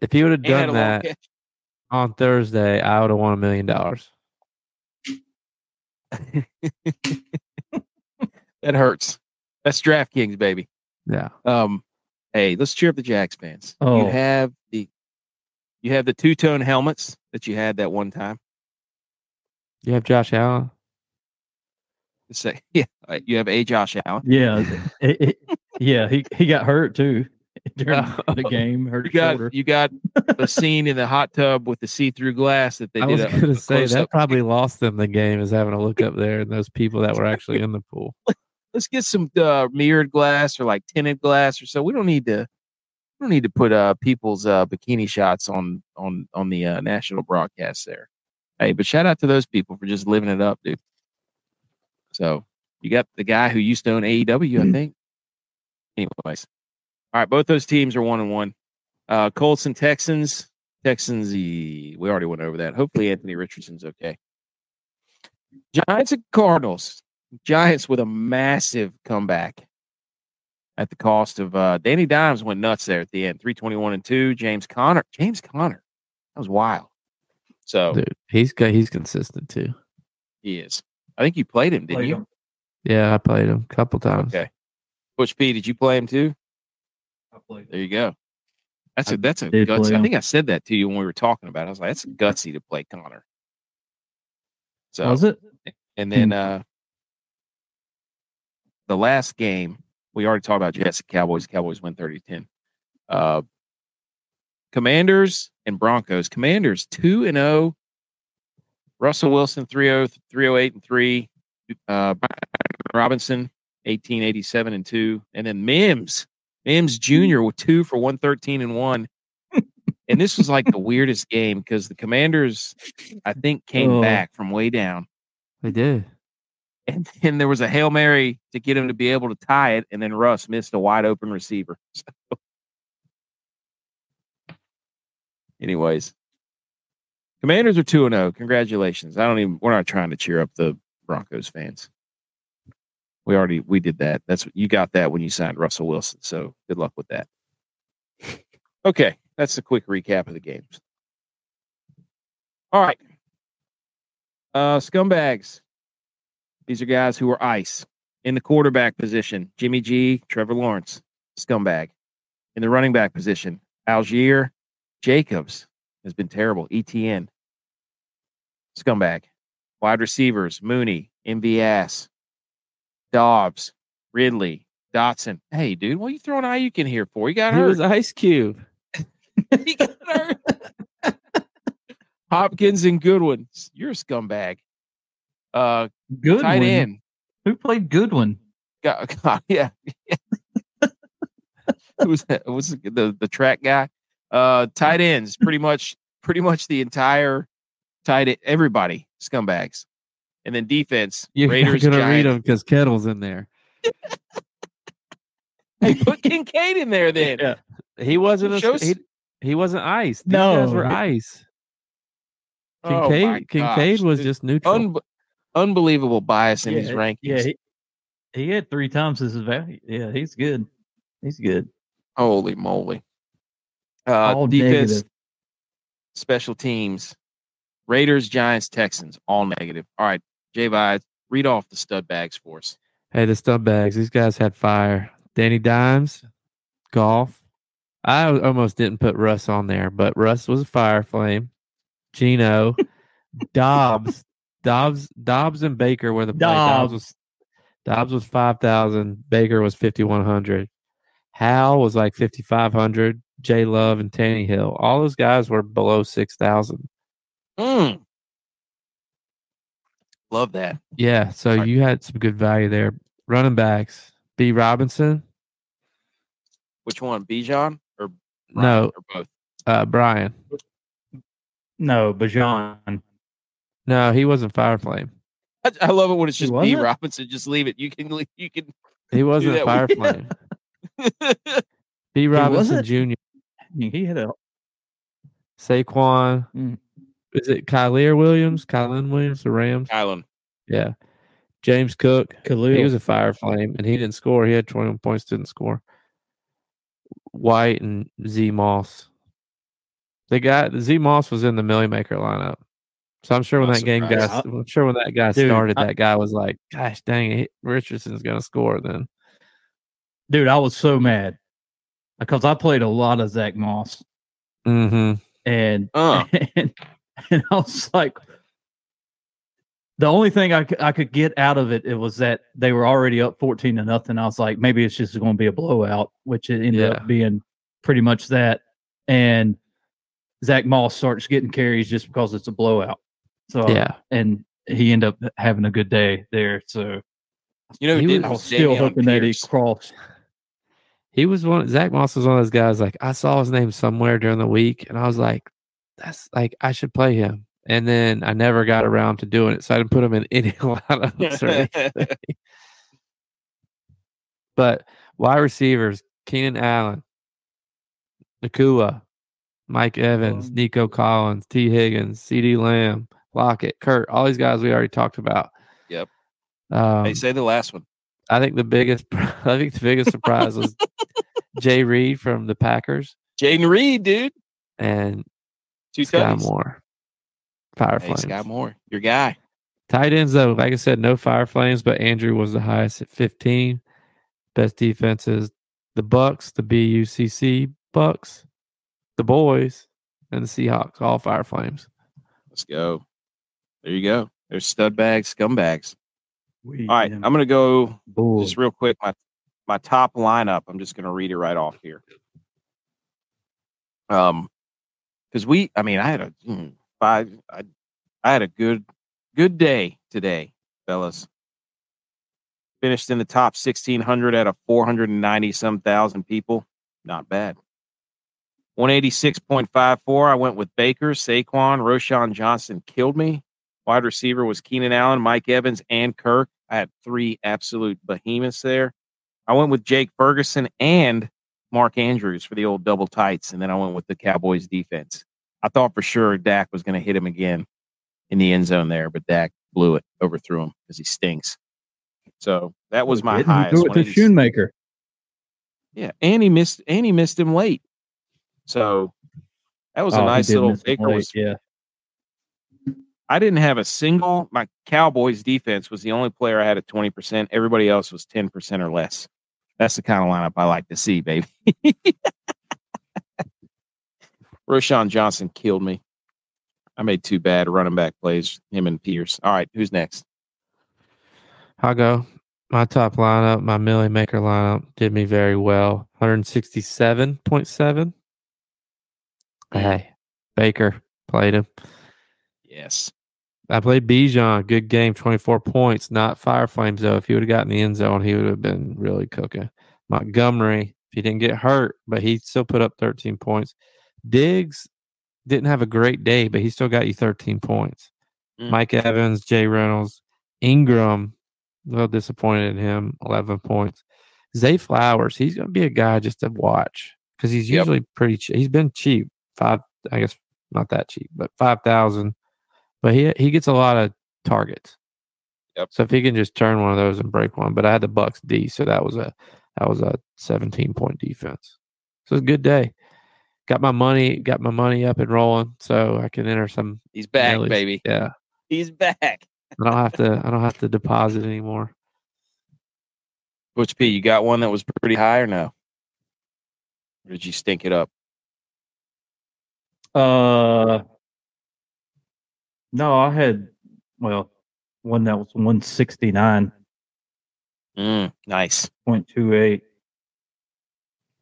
If he would have done that on Thursday, I would have won a million dollars. That hurts. That's DraftKings, baby. Yeah. Um. Hey, let's cheer up the Jags fans. Oh. You have the, you have the two tone helmets that you had that one time. You have Josh Allen. Say, yeah. You have a Josh Allen. Yeah. it, it, yeah. He he got hurt too. during uh, the game. Hurt you got, shoulder. You got the scene in the hot tub with the see-through glass that they I did. I was going to say, that up. probably lost them the game, is having a look up there and those people that were actually in the pool. Let's get some uh, mirrored glass or like tinted glass or so. We don't need to we don't need to put uh, people's uh, bikini shots on on on the uh, national broadcast there. Hey, but shout out to those people for just living it up, dude. So you got the guy who used to own A E W, mm-hmm. I think. Anyways, all right, both those teams are one and one. Uh, Colts and Texans. Texans, we already went over that. Hopefully, Anthony Richardson's okay. Giants and Cardinals. Giants with a massive comeback at the cost of uh, Danny Dimes went nuts there at the end. three twenty-one and two. James Conner. James Conner. That was wild. So dude, he's he's consistent too. He is. I think you played him, didn't played you? Him. Yeah, I played him a couple times. Okay. Coach P, did you play him too? I played him. There you go. That's a that's a gutsy. I think I said that to you when we were talking about it. I was like, that's gutsy to play Conner. So was it? And then uh the last game, we already talked about Jets and Cowboys. Cowboys win thirty to ten. Uh, Commanders and Broncos. Commanders two and oh. Russell Wilson three oh eight and three. Uh, Robinson eighteen eighty-seven and two. And then Mims. Mims Junior with two for one thirteen and one. And this was like the weirdest game because the Commanders, I think, came oh. back from way down. They did. And then there was a Hail Mary to get him to be able to tie it, and then Russ missed a wide-open receiver. So, anyways, Commanders are two and oh. Congratulations. I don't even – we're not trying to cheer up the Broncos fans. We already – we did that. That's what, you got that when you signed Russell Wilson, so good luck with that. Okay, that's a quick recap of the games. All right. Uh, scumbags. These are guys who are ice. In the quarterback position, Jimmy G, Trevor Lawrence, scumbag. In the running back position, Algier, Jacobs has been terrible. E T N, scumbag. Wide receivers, Mooney, M V S, Dobbs, Ridley, Dotson. Hey, dude, what are you throwing Ayuk in here for? He got hurt. It was Ice Cube. He got hurt. Hopkins and Goodwin. You're a scumbag. Uh, Goodwin. Tight end. Who played Goodwin? God, God, yeah. Who was that? It was the the track guy. Uh, tight ends. Pretty much. Pretty much the entire tight end. Everybody scumbags. And then defense. You're Raiders. You're gonna Giants. Read them because Kettle's in there. Hey, put Kincaid in there then. Yeah. He wasn't. A, he, he wasn't ice. These no, guys were ice. Kincaid. Oh my gosh, Kincaid was dude. Just neutral. Un- Unbelievable bias in yeah, his rankings. Yeah, he, he had three times his value. Yeah, he's good. He's good. Holy moly. Uh, all defense, negative. Special teams, Raiders, Giants, Texans, all negative. All right, J-Vibes, read off the stud bags for us. Hey, the stud bags. These guys had fire. Danny Dimes, golf. I almost didn't put Russ on there, but Russ was a fire flame. Gino, Dobbs. Dobbs, Dobbs, and Baker were the play. Dobbs was Dobbs was five thousand. Baker was fifty one hundred. Hal was like fifty five hundred. J Love and Tannehill, all those guys were below six thousand. Mm. Love that. Yeah, so Sorry. you had some good value there. Running backs: B Robinson. Which one, Bijan or Brian, no, or both? Uh, Brian. No, Bijan. No, he wasn't Fireflame. I, I love it when it's just B. Robinson. Just leave it. You can. You can. He wasn't Fireflame. B. Robinson Junior He had a Saquon. Mm. Is it Kyler Williams? Kylan Williams, the Rams. Kylan. Yeah. James Cook. Khalil. He was a Fireflame, and he didn't score. He had twenty-one points. Didn't score. White and Z Moss. They got Z Moss was in the Millie Maker lineup. So I'm sure when I'm that surprised. game got, I'm sure when that guy dude, started, I, that guy was like, "Gosh dang it, Richardson's gonna score." Then, dude, I was so mad because I played a lot of Zach Moss, mm-hmm. and, uh. and and I was like, the only thing I could, I could get out of it it was that they were already up fourteen to nothing. I was like, maybe it's just going to be a blowout, which it ended yeah. up being pretty much that. And Zach Moss starts getting carries just because it's a blowout. So yeah, and he ended up having a good day there. So you know, he did, I was still hoping that he crossed. He was one. Zach Moss was one of those guys. Like, I saw his name somewhere during the week, and I was like, "That's like I should play him." And then I never got around to doing it, so I didn't put him in any lineups or anything. But wide receivers: Keenan Allen, Nakua, Mike Evans, Nico Collins, T. Higgins, C D. Lamb, Lockett, Kurt, all these guys we already talked about. Yep. Um, hey, say the last one. I think the biggest I think the biggest surprise was Jay Reed from the Packers. Jaden Reed, dude. And Two Sky tutties. Moore. Fire hey, Flames. Sky Moore, your guy. Tight ends, though, like I said, no Fire Flames, but Andrew was the highest at fifteen. Best defenses, the Bucks, the B U C C Bucks, the Boys, and the Seahawks, all Fire Flames. Let's go. There you go. There's stud bags, scumbags. We all right, I'm going to go bull. just real quick. My my top lineup, I'm just going to read it right off here. Um, because we, I mean, I had a five, I, I had a good, good day today, fellas. Finished in the top sixteen hundred out of four hundred ninety some thousand people. Not bad. one eighty-six point five four. I went with Baker, Saquon, Roshan Johnson killed me. Wide receiver was Keenan Allen, Mike Evans, and Kirk. I had three absolute behemoths there. I went with Jake Ferguson and Mark Andrews for the old double tights, and then I went with the Cowboys defense. I thought for sure Dak was going to hit him again in the end zone there, but Dak blew it, overthrew him because he stinks. So that was my Didn't highest. Do it to Schoonmaker. Yeah, and he missed. And he missed him late. So that was oh, a nice little Baker. Late, was, yeah. I didn't have a single. My Cowboys defense was the only player I had at twenty percent. Everybody else was ten percent or less. That's the kind of lineup I like to see, baby. Roshan Johnson killed me. I made two bad running back plays, him and Pierce. All right, who's next? I'll go. My top lineup, my Millie Maker lineup did me very well. one sixty-seven point seven. Hey, Baker played him. Yes. I played Bijan, good game, twenty-four points, not Fire Flames, though. If he would have gotten the end zone, he would have been really cooking. Montgomery, if he didn't get hurt, but he still put up thirteen points. Diggs didn't have a great day, but he still got you thirteen points. Mm. Mike Evans, Jay Reynolds, Ingram, a little disappointed in him, eleven points. Zay Flowers, he's going to be a guy just to watch because he's usually yep. pretty cheap. He's been cheap, five, I guess not that cheap, but five thousand. But he he gets a lot of targets. Yep. So if he can just turn one of those and break one. But I had the Bucks D, so that was a that was a seventeen point defense. So it's a good day. Got my money, got my money up and rolling, so I can enter some. He's back, millies. Baby. Yeah, he's back. I don't have to. I don't have to deposit anymore. Butch P, you got one that was pretty high or no? Or did you stink it up? Uh. No, I had, well, one that was one sixty-nine. Mm, nice. point two eight.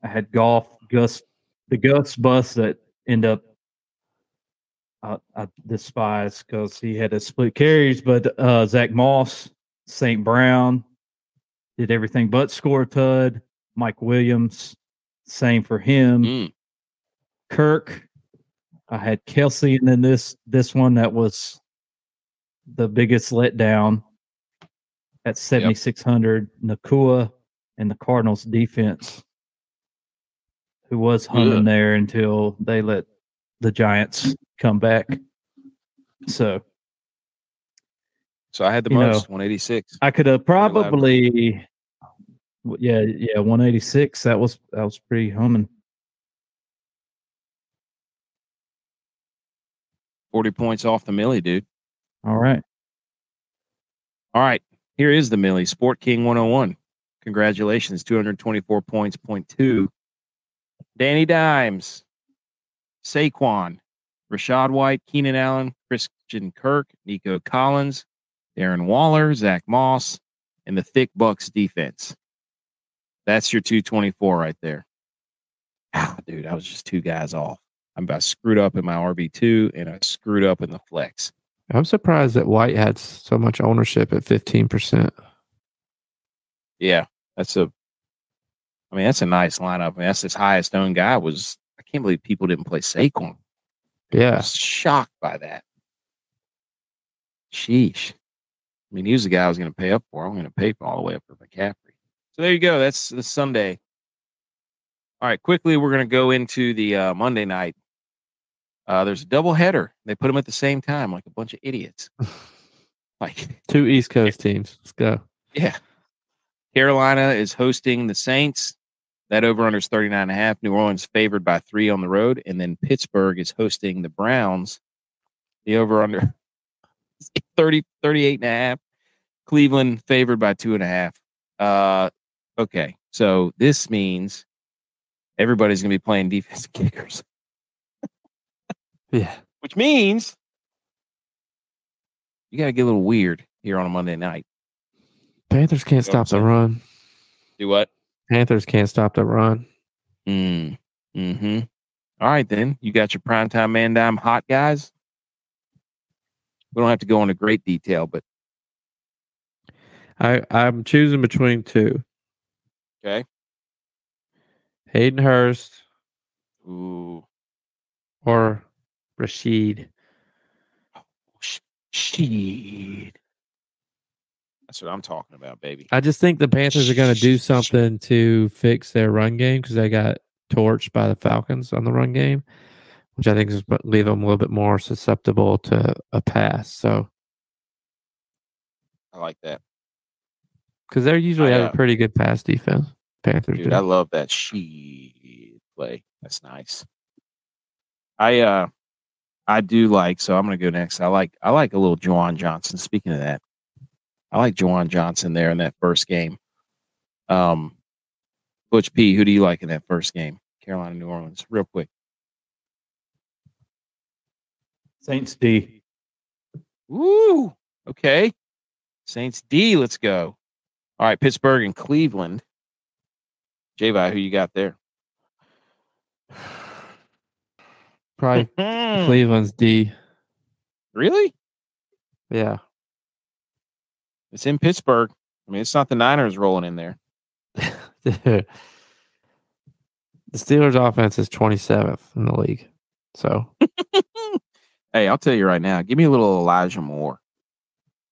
I had golf, Gus, the Gus bus that end up uh, I despise because he had a split carries, but uh, Zach Moss, Saint Brown, did everything but score a T U D. Mike Williams, same for him. Mm. Kirk. I had Kelsey, and then this this one that was the biggest letdown at seventy-six hundred, yep. Nakua and the Cardinals defense, who was hunting Ugh. there until they let the Giants come back. So so I had the most, know, one eighty-six. I could have probably, yeah, yeah, one eighty-six. That was, that was pretty humming. forty points off the Millie, dude. All right. All right. Here is the Millie. Sport King one oh one. Congratulations. two hundred twenty-four points, point two. Danny Dimes, Saquon, Rashad White, Keenan Allen, Christian Kirk, Nico Collins, Darren Waller, Zach Moss, and the thick Bucks defense. That's your two twenty-four right there. ah, dude, I was just two guys off. I'm, I screwed up in my R B two, and I screwed up in the flex. I'm surprised that White had so much ownership at fifteen percent. Yeah, that's a, I mean, that's a nice lineup. I mean, that's his highest owned guy was, I can't believe people didn't play Saquon. Yeah. I was shocked by that. Sheesh. I mean, he was the guy I was going to pay up for. I'm going to pay all the way up for McCaffrey. So there you go. That's the Sunday. All right, quickly, we're going to go into the uh, Monday night. Uh, there's a doubleheader. They put them at the same time, like a bunch of idiots. Like two East Coast teams. Let's go. Yeah. Carolina is hosting the Saints. That over-under is thirty-nine and a half. New Orleans favored by three on the road. And then Pittsburgh is hosting the Browns. The over-under is thirty, thirty-eight and a half. Cleveland favored by two and a half. Uh, okay, so this means everybody's going to be playing defensive kickers. Yeah. Which means you got to get a little weird here on a Monday night. Panthers can't stop the run. Do what? Panthers can't stop the run. Mm. Mm-hmm. All right, then. You got your primetime man dime hot guys. We don't have to go into great detail, but I, I'm choosing between two. Okay. Hayden Hurst. Ooh. Or Rashid. Oh, Rashid. That's what I'm talking about, baby. I just think the Panthers are going to do something to fix their run game because they got torched by the Falcons on the run game, which I think is what leave them a little bit more susceptible to a pass. So I like that because they're usually have a pretty good pass defense. Panthers, dude, do. I love that she play. That's nice. I uh, I do like. So I'm going to go next. I like. I like a little Juwan Johnson. Speaking of that. I like Juwan Johnson there in that first game. Um, Butch P, who do you like in that first game? Carolina, New Orleans, real quick. Saints D. Woo! Okay. Saints D, let's go. All right, Pittsburgh and Cleveland. J-Vi, who you got there? Probably Cleveland's D. Really? Yeah. It's in Pittsburgh. I mean, it's not the Niners rolling in there. The Steelers' offense is twenty-seventh in the league. So, hey, I'll tell you right now, give me a little Elijah Moore.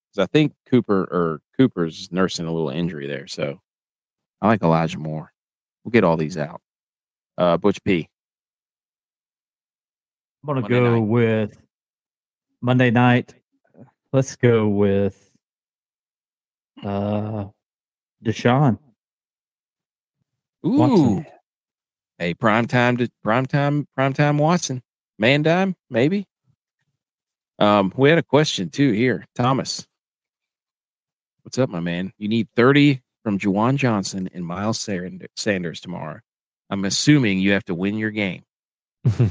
Because I think Cooper or Cooper's nursing a little injury there. So, I like Elijah Moore. We'll get all these out. Uh, Butch P. I'm going to go night. with Monday night. Let's go with Uh, Deshaun. Ooh, Watson. Hey, prime time to prime time, prime time Watson, man dime maybe. Um, we had a question too here, Thomas. What's up, my man? You need thirty from Juwan Johnson and Miles Sanders tomorrow. I'm assuming you have to win your game. You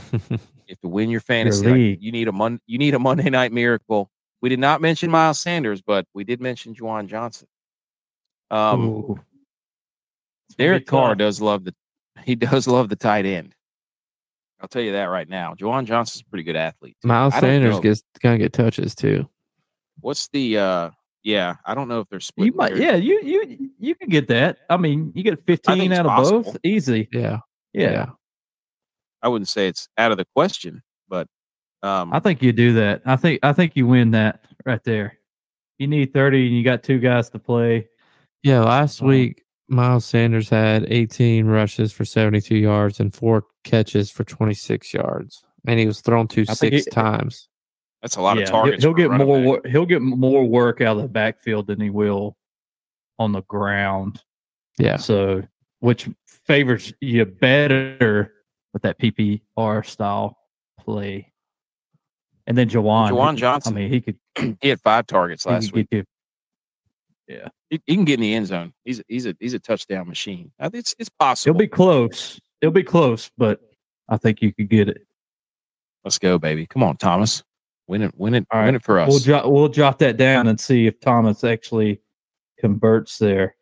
have to win your fantasy. Your you need a Mon- You need a Monday night miracle. We did not mention Miles Sanders, but we did mention Juwan Johnson. Um, Derek Carr does love the he does love the tight end. I'll tell you that right now. Juwan Johnson's a pretty good athlete. Miles Sanders gets gonna get touches too. What's the uh, yeah? I don't know if they're split. You might, yeah, you you you can get that. I mean, you get fifteen out of both, easy. Yeah, yeah, yeah. I wouldn't say it's out of the question, but. Um, I think you do that. I think I think you win that right there. You need thirty, and you got two guys to play. Yeah, last um, week, Miles Sanders had eighteen rushes for seventy-two yards and four catches for twenty-six yards, and he was thrown to I six it, times. That's a lot yeah, of targets. He'll, he'll get more. Back. He'll get more work out of the backfield than he will on the ground. Yeah. So, which favors you better with that P P R style play. And then Juwan. Juwan Johnson. I mean, he could. He had five targets last week. Get, yeah, he, he can get in the end zone. He's he's a he's a touchdown machine. It's it's possible. It'll be close. It'll be close, but I think you could get it. Let's go, baby! Come on, Thomas. Win it! Win it! All right. Win it for us. We'll jot we'll jot that down and see if Thomas actually converts there.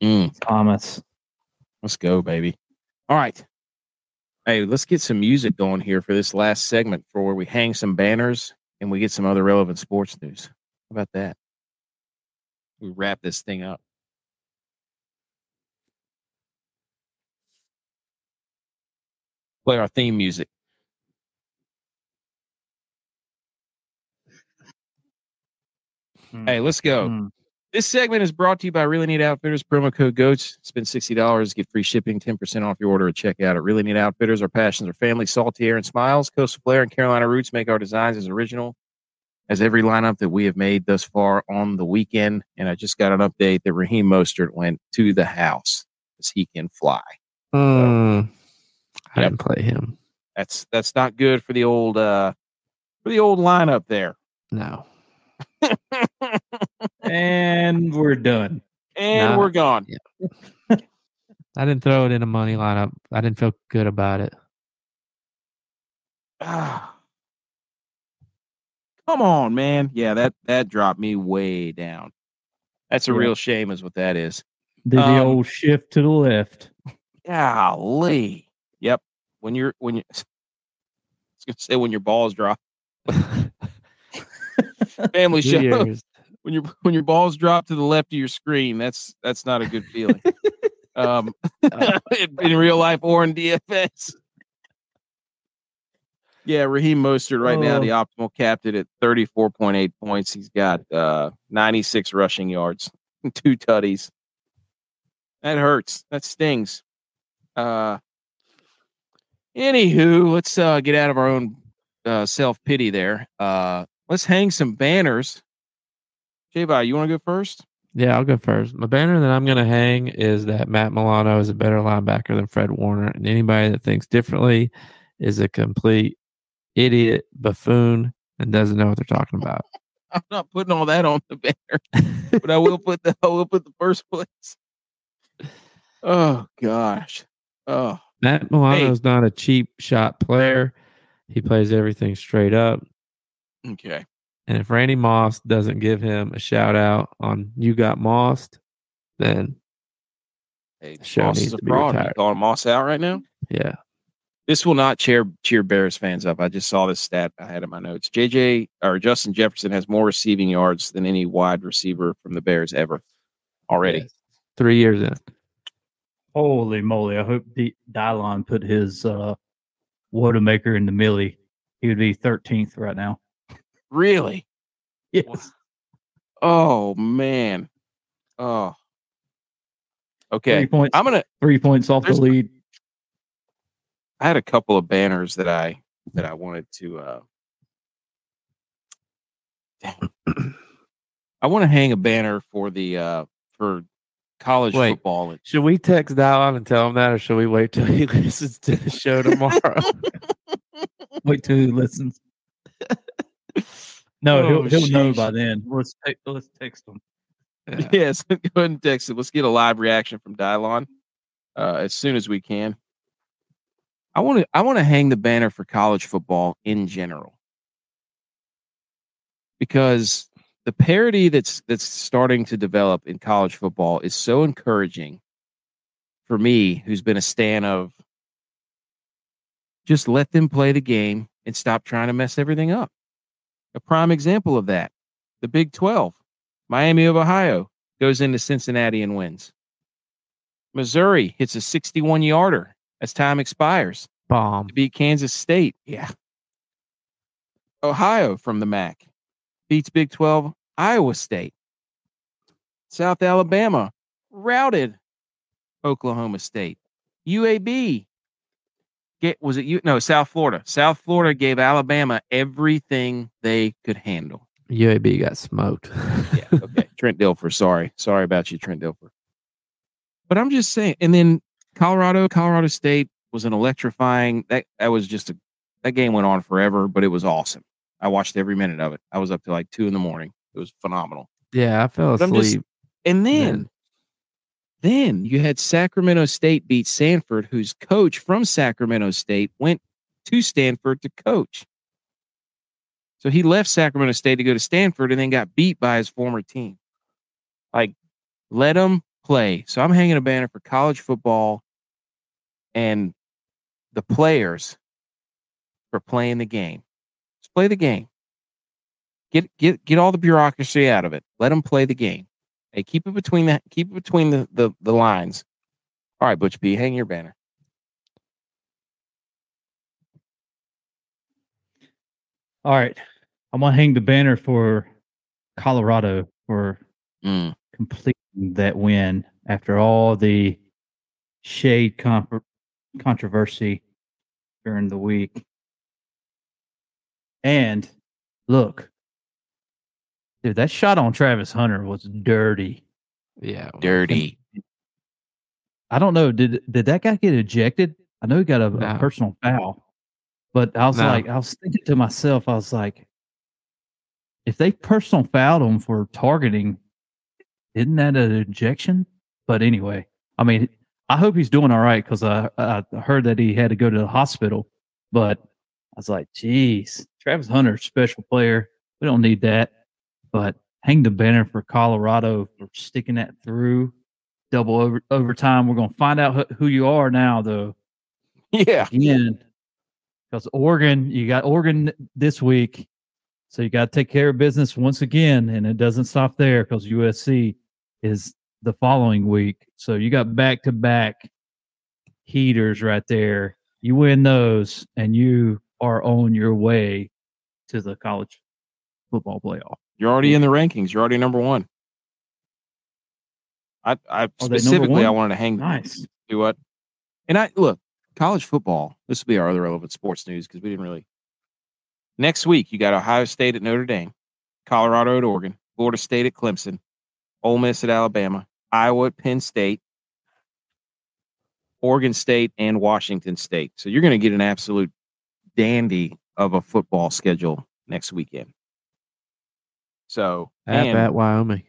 Mm. Thomas. Let's go, baby! All right, Hey, let's get some music going here for this last segment for where we hang some banners and we get some other relevant sports news. How about that? We wrap this thing up. Play our theme music. Mm. Hey, let's go. Mm. This segment is brought to you by Really Neat Outfitters. Promo code GOATS. Spend sixty dollars. Get free shipping, ten percent off your order at checkout at Really Neat Outfitters. Our passions are family, salty air, and smiles. Coastal flair and Carolina roots make our designs as original as every lineup that we have made thus far on the weekend. And I just got an update that Raheem Mostert went to the house because he can fly. Mm, so, I didn't play him. That's that's not good for the old uh, for the old lineup there. No. And we're done. And nah, we're gone. Yeah. I didn't throw it in a money lineup. I didn't feel good about it. Ah. Come on, man. Yeah, that, that dropped me way down. That's a yeah. real shame is what that is. Did um, the old shift to the left. Golly. Yep. When you're when you I was gonna say when your balls drop. Family show. Years. When your when your balls drop to the left of your screen, that's that's not a good feeling. um in, in real life or in D F S. Yeah, Raheem Mostert right oh. now, the optimal capped it at thirty-four point eight points. He's got uh, ninety-six rushing yards and two tutties. That hurts. That stings. Uh, anywho, let's uh, get out of our own uh, self-pity there. Uh, let's hang some banners. J-Bot, you want to go first? Yeah, I'll go first. My banner that I'm going to hang is that Matt Milano is a better linebacker than Fred Warner, and anybody that thinks differently is a complete idiot, buffoon, and doesn't know what they're talking about. I'm not putting all that on the banner, but I will put the I will put the first place. Oh gosh, oh Matt Milano is hey. not a cheap shot player. He plays everything straight up. Okay, and if Randy Moss doesn't give him a shout out on "You Got Mossed," then hey, the Moss is a fraud. You calling Moss out right now? Yeah. This will not cheer cheer Bears fans up. I just saw this stat I had in my notes. J J or Justin Jefferson has more receiving yards than any wide receiver from the Bears ever already. Yes. Three years in. Holy moly. I hope D- Dylon put his uh, Watermaker in the Millie. He would be thirteenth right now. Really? Yes. Wow. Oh, man. Oh. Okay. Three points, I'm gonna, three points off the lead. I had a couple of banners that I that I wanted to. Uh, I want to hang a banner for the uh, for college wait, football. Should we text Dylon and tell him that, or should we wait till he listens to the show tomorrow? Wait till he listens. No, oh, he'll, he'll know by then. Let's te- let's text him. Yeah. Yes, go ahead and text him. Let's get a live reaction from Dylon uh, as soon as we can. I want to I want to hang the banner for college football in general, because the parity that's that's starting to develop in college football is so encouraging for me, who's been a stan of just let them play the game and stop trying to mess everything up. A prime example of that, the Big twelve, Miami of Ohio goes into Cincinnati and wins. Missouri hits a sixty-one yarder. As time expires, bomb to beat Kansas State. Yeah. Ohio from the M A C beats Big twelve, Iowa State. South Alabama routed Oklahoma State. U A B. Get, was it you? No, South Florida. South Florida gave Alabama everything they could handle. U A B got smoked. Yeah. Okay. Trent Dilfer. Sorry. Sorry about you, Trent Dilfer. But I'm just saying. And then Colorado, Colorado State was an electrifying, that, that was just a, that game went on forever, but it was awesome. I watched every minute of it. I was up till like two in the morning. It was phenomenal. Yeah, I fell asleep. Just, and then, Man. then you had Sacramento State beat Sanford, whose coach from Sacramento State went to Stanford to coach. So he left Sacramento State to go to Stanford and then got beat by his former team. Like, let him play. So I'm hanging a banner for college football and the players for playing the game. Just play the game. Get get get all the bureaucracy out of it. Let them play the game. Hey, keep it between the keep it between the, the, the lines. All right, Butch B, hang your banner. All right, I'm gonna hang the banner for Colorado for mm. completing that win after all the shade con- controversy during the week. And look, dude, that shot on Travis Hunter was dirty. Yeah, dirty. I don't know. Did did that guy get ejected? I know he got a, no. a personal foul. But I was no. like, I was thinking to myself, I was like, if they personal fouled him for targeting, isn't that an ejection? But anyway, I mean, I hope he's doing all right because I, I heard that he had to go to the hospital. But I was like, geez, Travis Hunter, special player. We don't need that. But hang the banner for Colorado for sticking that through double over, overtime. We're going to find out who you are now, though. Yeah. Again. Because Oregon, you got Oregon this week, so you got to take care of business once again, and it doesn't stop there because U S C is the following week. So you got back-to-back heaters right there. You win those, and you are on your way to the college football playoff. You're already in the rankings. You're already number one. I, I specifically, one? I wanted to hang. Nice. Do what? And I look. College football, this will be our other relevant sports news because we didn't really. Next week, you got Ohio State at Notre Dame, Colorado at Oregon, Florida State at Clemson, Ole Miss at Alabama, Iowa at Penn State, Oregon State, and Washington State. So you're going to get an absolute dandy of a football schedule next weekend. So at and, at Wyoming.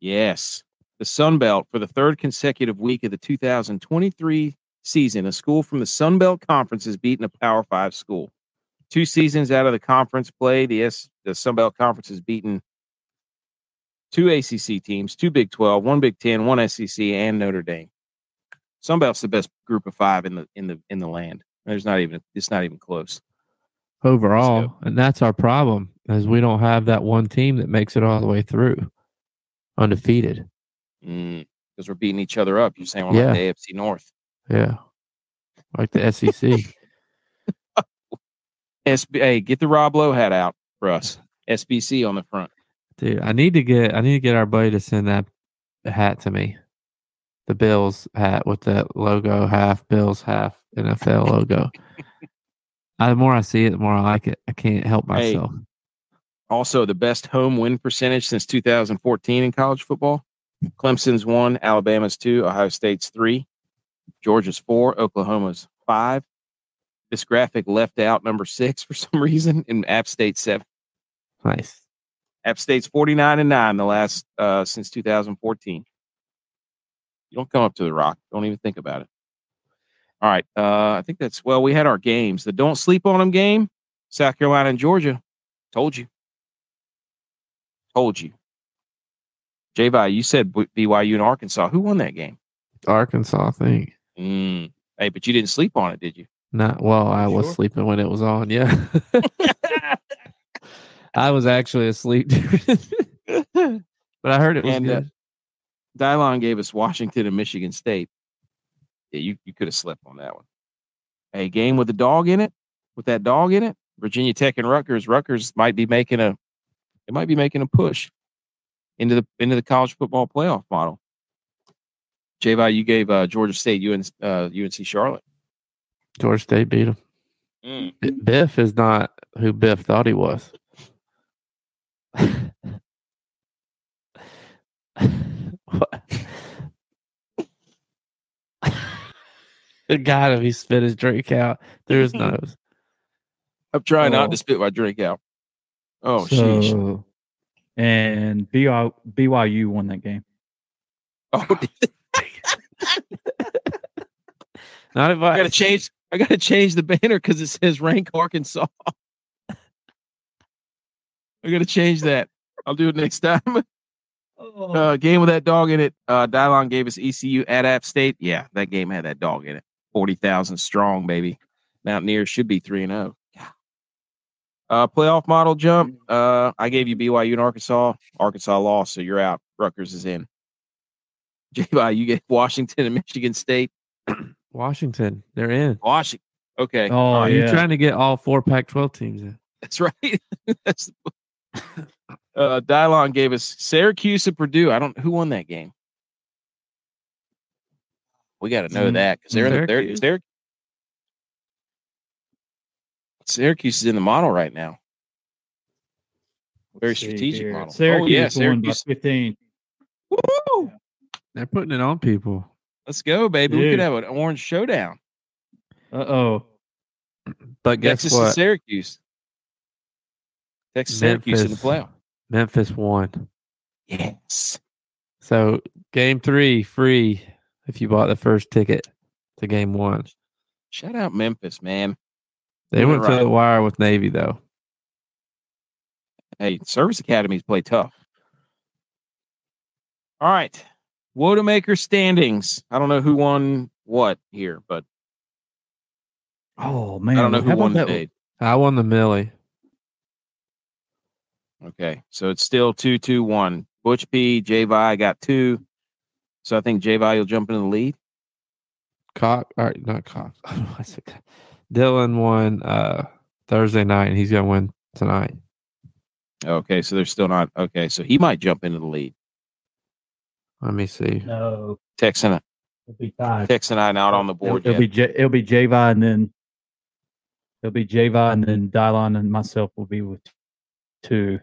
Yes. The Sun Belt for the third consecutive week of the two thousand twenty-three season, a school from the Sun Belt Conference is beating a Power Five school. Two seasons out of the conference play, the, S- the Sun Belt Conference has beaten two A C C teams, two Big twelve, one Big ten, one S E C, and Notre Dame. Sun Belt's the best group of five in the in the in the land. There's not even it's not even close overall, so. And that's our problem is we don't have that one team that makes it all the way through undefeated because mm, we're beating each other up. You're saying we're yeah. like the A F C North. Yeah, like the S E C. S B, hey, get the Rob Lowe hat out for us. S B C on the front, dude. I need to get I need to get our buddy to send that hat to me. The Bills hat with that logo, half Bills, half N F L logo. I, the more I see it, the more I like it. I can't help myself. Hey, also, the best home win percentage since two thousand fourteen in college football. Clemson's one, Alabama's two, Ohio State's three. Georgia's four, Oklahoma's five. This graphic left out number six for some reason, and App State's seven. Nice. App State's forty-nine and nine the last uh, since two thousand fourteen. You don't come up to the Rock. Don't even think about it. All right. Uh, I think that's well. We had our games. The don't sleep on them game. South Carolina and Georgia. Told you. Told you. J-Vi, you said B Y U and Arkansas. Who won that game? Arkansas thing. Mm. Hey, but you didn't sleep on it, did you? Not well. I sure? was sleeping when it was on. Yeah, I was actually asleep, but I heard it was and, good. Uh, Dylon gave us Washington and Michigan State. Yeah, you you could have slept on that one. Hey, game with the dog in it. With that dog in it, Virginia Tech and Rutgers. Rutgers might be making a. It might be making a push into the into the college football playoff model. J-Vi, you gave uh, Georgia State, U N C, uh, U N C Charlotte. Georgia State beat him. Mm. Biff is not who Biff thought he was. God, if he spit his drink out through his nose. I'm trying oh. not to spit my drink out. Oh, so, sheesh. And B Y U won that game. Oh, did they? Not if I, I gotta change. I gotta change the banner because it says rank Arkansas. I gotta change that. I'll do it next time. Uh, game with that dog in it. Uh, Dylon gave us E C U at App State. Yeah, that game had that dog in it. Forty thousand strong, baby. Mountaineers should be three and oh. Yeah. Uh, playoff model jump. Uh, I gave you B Y U and Arkansas. Arkansas lost, so you're out. Rutgers is in. J-Bi, you get Washington and Michigan State. Washington, they're in. Washington. Okay. Oh, oh you're yeah. trying to get all four Pac twelve teams in. That's right. That's the... uh, Dylon gave us Syracuse and Purdue. I don't. Who won that game? We got to know mm-hmm. that because they're in the they're Syracuse is in the model right now. Very strategic here. Model. Syracuse, oh, yeah, Syracuse. fifteen. Woo! They're putting it on people. Let's go, baby. Dude. We could have an orange showdown. Uh oh. But guess Texas what? And Syracuse. Texas Memphis, Syracuse in the playoff. Memphis won. Yes. So game three free if you bought the first ticket to game one. Shout out Memphis, man. They You're went right. to the wire with Navy though. Hey, service academies play tough. All right. Wodemaker standings. I don't know who won what here, but oh man, I don't know who won today. I won the Millie. Okay, so it's still two two one. Butch P, J-Vi got two. So I think J-Vi will jump into the lead. Cox, all right, not Cox. Dylan won uh, Thursday night, and he's going to win tonight. Okay, so they're still not. Okay, so he might jump into the lead. Let me see. No. Tex and I. It'll be tied. Tex and I not on the board it'll, it'll yet. Be J- it'll be J-Vi, and then it'll be J-Vi, and then Dylon and myself will be with two.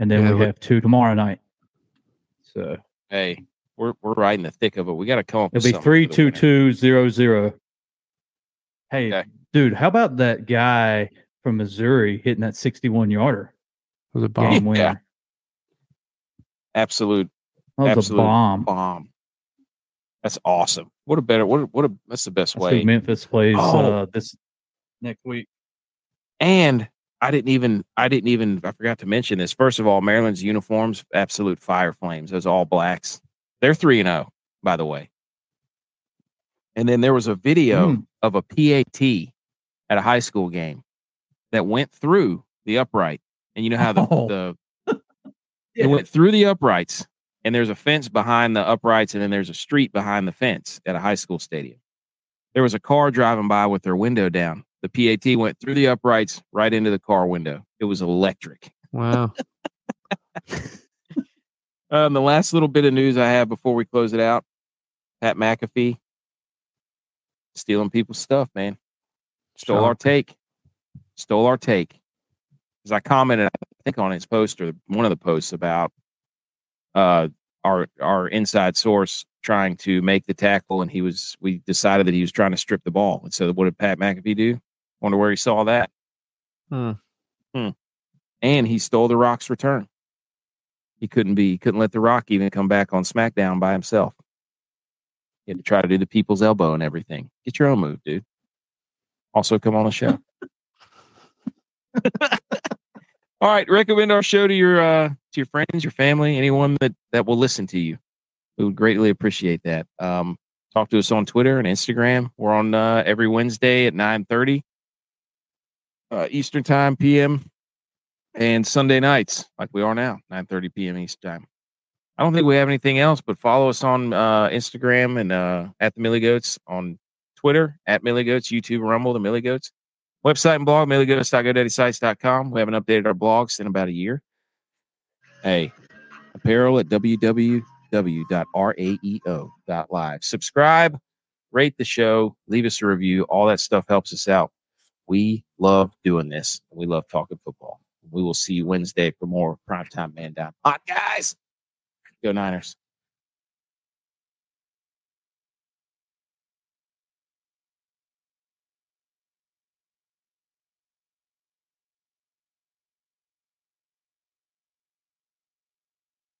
And then yeah, we have two tomorrow night. So hey, we're we're right in the thick of it. We got to come up. It'll be three two two zero zero. Hey, okay. Dude, how about that guy from Missouri hitting that sixty-one yarder? It was a bomb yeah. winner. Absolute. That was absolute a bomb. Bomb. That's awesome. What a better. What a, what a. That's the best that's way. Memphis plays oh. uh, this next week. And. I didn't even, I didn't even, I forgot to mention this. First of all, Maryland's uniforms, absolute fire flames. Those all blacks. They're three and oh, by the way. And then there was a video mm. of a P A T at a high school game that went through the upright. And you know how the, oh. the yeah. it went through the uprights, and there's a fence behind the uprights, and then there's a street behind the fence at a high school stadium. There was a car driving by with their window down. The P A T went through the uprights right into the car window. It was electric. Wow. um, the last little bit of news I have before we close it out, Pat McAfee stealing people's stuff, man. Stole sure. our take. Stole our take. As I commented, I think, on his post or one of the posts about uh, our our inside source trying to make the tackle, and he was. We decided that he was trying to strip the ball. And so what did Pat McAfee do? Wonder where he saw that. Huh. Hmm. And he stole the Rock's return. He couldn't be. He couldn't let the Rock even come back on SmackDown by himself. He had to try to do the people's elbow and everything. Get your own move, dude. Also, come on the show. All right, recommend our show to your uh, to your friends, your family, anyone that, that will listen to you. We would greatly appreciate that. Um, talk to us on Twitter and Instagram. We're on uh, every Wednesday at nine thirty uh, Eastern Time P M and Sunday nights, like we are now, nine thirty P M Eastern Time. I don't think we have anything else, but follow us on uh, Instagram and uh, at the Millie Goats, on Twitter at Millie Goats, YouTube, Rumble, the Millie Goats. Website and blog, Millie Goats dot god daddy sites dot com. We haven't updated our blogs in about a year. Hey, apparel at www. w dot raeo dot live. Subscribe, rate the show, leave us a review. All that stuff helps us out. We love doing this. We love talking football. We will see you Wednesday for more Primetime Man Down Podcast. Go Niners.